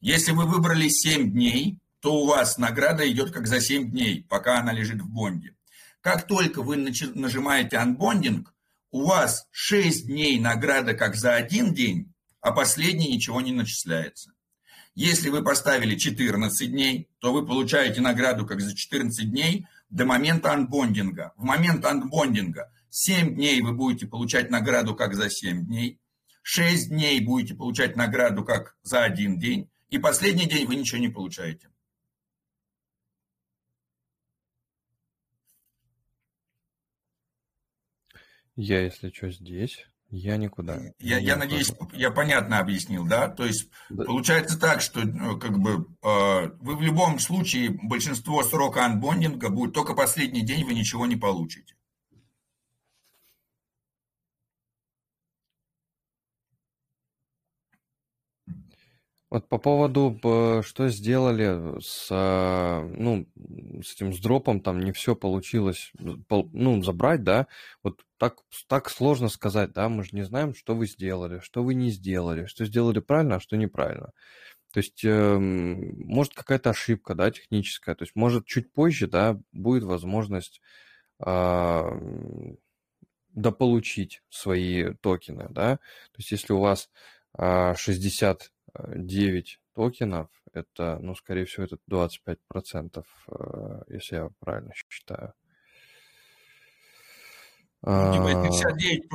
Если вы выбрали семь дней, то у вас награда идет как за семь дней, пока она лежит в бонде. Как только вы нажимаете анбондинг, у вас шесть дней награда как за один день, а последний ничего не начисляется. Если вы поставили четырнадцать дней, то вы получаете награду как за четырнадцать дней до момента анбондинга. В момент анбондинга семь дней вы будете получать награду как за семь дней, шесть дней будете получать награду как за один день, и последний день вы ничего не получаете. Я, если что, здесь, я никуда. Я, я надеюсь, я понятно объяснил, да? То есть да. Получается так, что как бы вы в любом случае большинство срока анбондинга будет только последний день, вы ничего не получите. Вот по поводу, что сделали с, ну, с этим с дропом, там не все получилось, ну, забрать, да, вот так, так сложно сказать, да, мы же не знаем, что вы сделали, что вы не сделали, что сделали правильно, а что неправильно. То есть, может, какая-то ошибка, да, техническая, то есть, может, чуть позже, да, будет возможность дополучить свои токены, да, то есть, если у вас шестьдесят девять токенов, это, ну, скорее всего, это двадцать пять процентов, если я правильно считаю. пятьдесят девять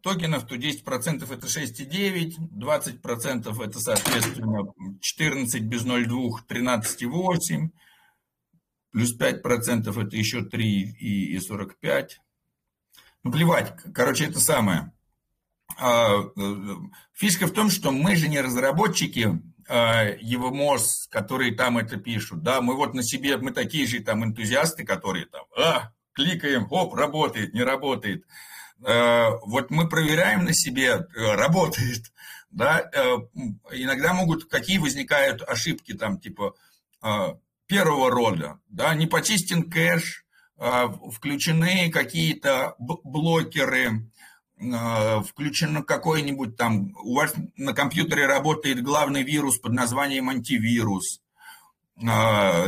токенов, то десять процентов это шесть целых девять, двадцать процентов это, соответственно, четырнадцать без ноль целых две, тринадцать целых восемь, плюс пять процентов это еще три целых сорок пять. Ну, плевать, короче, это самое. Фишка в том, что мы же не разработчики Evmos, которые там это пишут, да, мы вот на себе, мы такие же там энтузиасты, которые там, а, кликаем, оп, работает, не работает, вот мы проверяем на себе, работает, да, иногда могут, какие возникают ошибки там, типа, первого рода, да, не почистен кэш, включены какие-то блокеры, включено какой-нибудь там, у вас на компьютере работает главный вирус под названием антивирус. То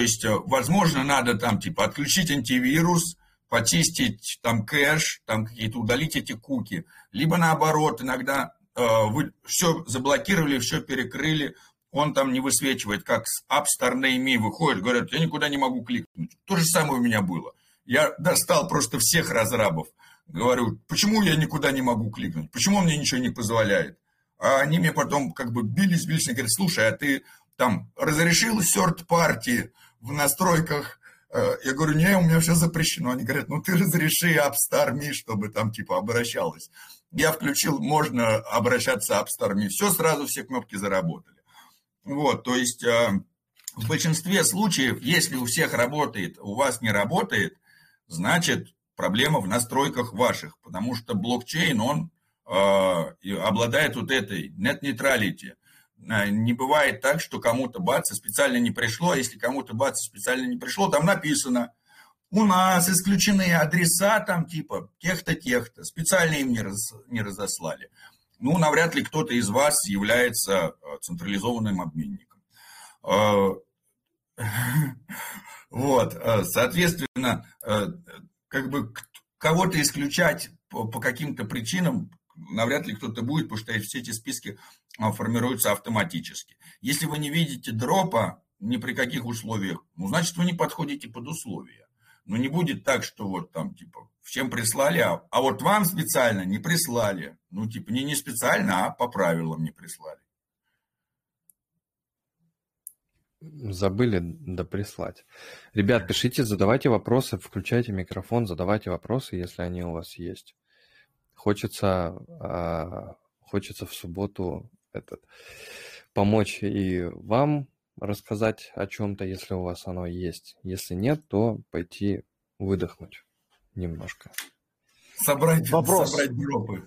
есть, возможно, надо там типа отключить антивирус, почистить там кэш, там какие-то удалить эти куки. Либо наоборот, иногда вы все заблокировали, все перекрыли, он там не высвечивает, как с App Store Name выходит, говорят, я никуда не могу кликнуть. То же самое у меня было. Я достал просто всех разрабов. Говорю, почему я никуда не могу кликнуть? Почему он мне ничего не позволяет? А они мне потом как бы бились, бились, и говорят, слушай, а ты там разрешил third party в настройках? Я говорю, не, у меня все запрещено. Они говорят, ну ты разреши App Store Me, чтобы там типа обращалась. Я включил, можно обращаться App Store Me. Все, сразу все кнопки заработали. Вот, то есть в большинстве случаев, если у всех работает, у вас не работает, значит... Проблема в настройках ваших, потому что блокчейн, он обладает вот этой нет-нейтралити. Не бывает так, что кому-то бац, специально не пришло. Если кому-то бац, специально не пришло, там написано: у нас исключены адреса там типа тех-то, тех-то. Специально им не, раз, не разослали. Ну, навряд ли кто-то из вас является централизованным обменником. Вот, соответственно, как бы кого-то исключать по каким-то причинам навряд ли кто-то будет, потому что все эти списки формируются автоматически. Если вы не видите дропа ни при каких условиях, ну, значит, вы не подходите под условия. Но не будет так, что вот там, типа, всем прислали, а, а вот вам специально не прислали. Ну, типа, не, не специально, а по правилам не прислали. Забыли да прислать. Ребят, пишите, задавайте вопросы, включайте микрофон, задавайте вопросы, если они у вас есть. Хочется, а, хочется в субботу этот, помочь и вам рассказать о чем-то, если у вас оно есть. Если нет, то пойти выдохнуть немножко. Собрать, вопрос. собрать дропы.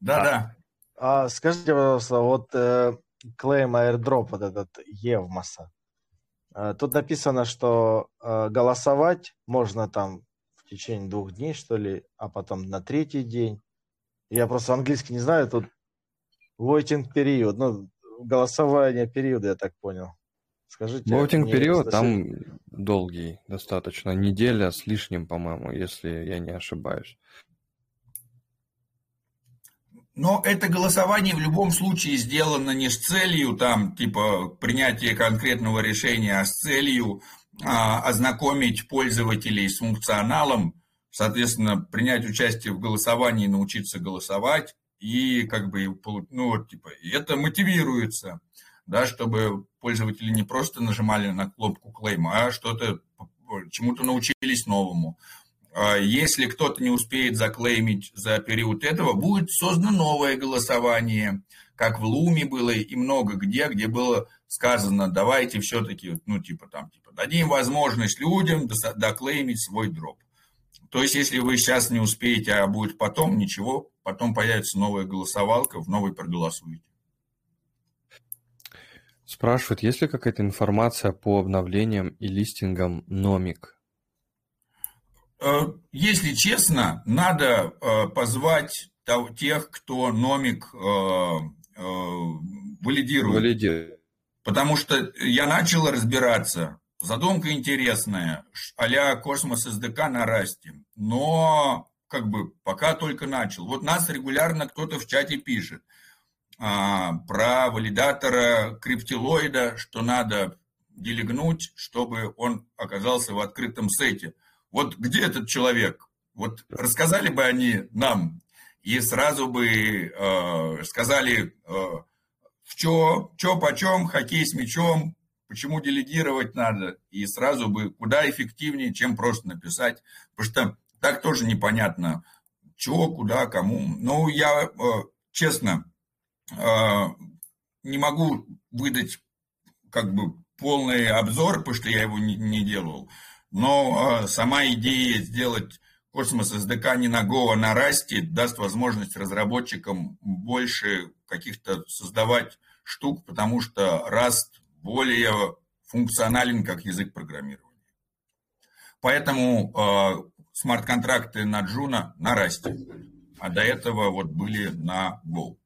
Да-да. А, скажите, пожалуйста, вот э, клейм аирдроп вот этот Евмоса. Э, тут написано, что э, голосовать можно там в течение двух дней, что ли, а потом на третий день. Я просто английский не знаю, тут waiting период, ну, голосование периода, я так понял. Скажите, воутинг-период там долгий достаточно, неделя с лишним, по-моему, если я не ошибаюсь. Но это голосование в любом случае сделано не с целью, там, типа, принятия конкретного решения, а с целью а, ознакомить пользователей с функционалом, соответственно, принять участие в голосовании, научиться голосовать, и как бы, ну, вот, типа, это мотивируется. Да, чтобы пользователи не просто нажимали на кнопку клейма, а что-то, чему-то научились новому. Если кто-то не успеет заклеймить за период этого, будет создано новое голосование, как в Луме было и много где, где было сказано, давайте все-таки, ну, типа там, типа, дадим возможность людям доклеймить свой дроп. То есть, если вы сейчас не успеете, а будет потом, ничего, потом появится новая голосовалка, в новой проголосуете. Спрашивают, есть ли какая-то информация по обновлениям и листингам Номик? Если честно, надо позвать тех, кто Номик валидирует. Валидирует. Потому что я начал разбираться. Задумка интересная, а-ля Космос эс дэ ка на Расте. Но как бы пока только начал. Вот нас регулярно кто-то в чате пишет. Про валидатора криптилоида, что надо делегнуть, чтобы он оказался в открытом сете. Вот где этот человек? Вот рассказали бы они нам и сразу бы э, сказали, э, в чё, чё почем, хоккей с мячом, почему делегировать надо, и сразу бы куда эффективнее, чем просто написать, потому что так тоже непонятно, чё, куда, кому. Ну, я, э, честно, не могу выдать как бы полный обзор, потому что я его не, не делал. Но сама идея сделать Cosmos эс дэ ка не на Go, а на Rust даст возможность разработчикам больше каких-то создавать штук, потому что Rust более функционален как язык программирования. Поэтому э, смарт-контракты на Juno на Rust, а до этого вот были на Go.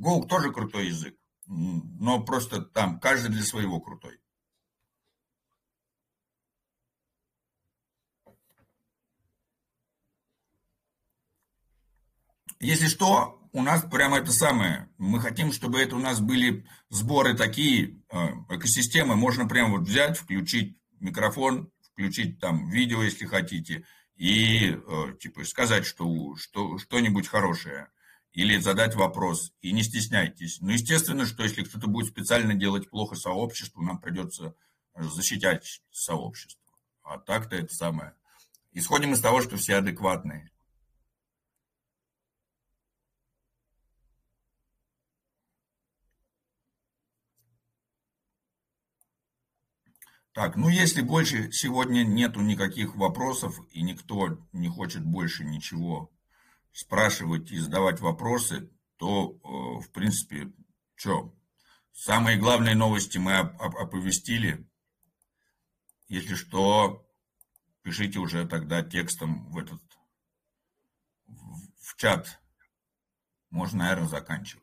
Go тоже крутой язык, но просто там каждый для своего крутой. Если что, у нас прямо это самое. Мы хотим, чтобы это у нас были сборы такие, экосистемы. Можно прямо вот взять, включить микрофон, включить там видео, если хотите, и типа сказать, что, что, что-нибудь хорошее. Или задать вопрос, и не стесняйтесь. Но естественно, что если кто-то будет специально делать плохо сообществу, нам придется защищать сообщество. А так-то это самое. Исходим из того, что все адекватные. Так, ну если больше сегодня нету никаких вопросов, и никто не хочет больше ничего спрашивать и задавать вопросы, то, в принципе, что? Самые главные новости мы оповестили. Если что, пишите уже тогда текстом в этот в чат. Можно, наверное, заканчивать.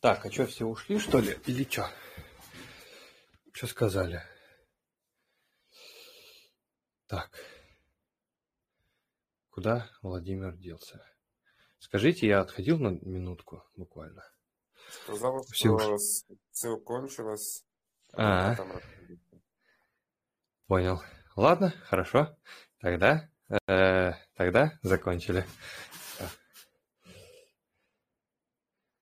Так, а что, все ушли, что ли? Или что? Что сказали? Так. Куда Владимир делся? Скажите, я отходил на минутку буквально. Сказал, все что все кончилось. А -а -а. Понял. Ладно, хорошо. Тогда, э -э, тогда закончили.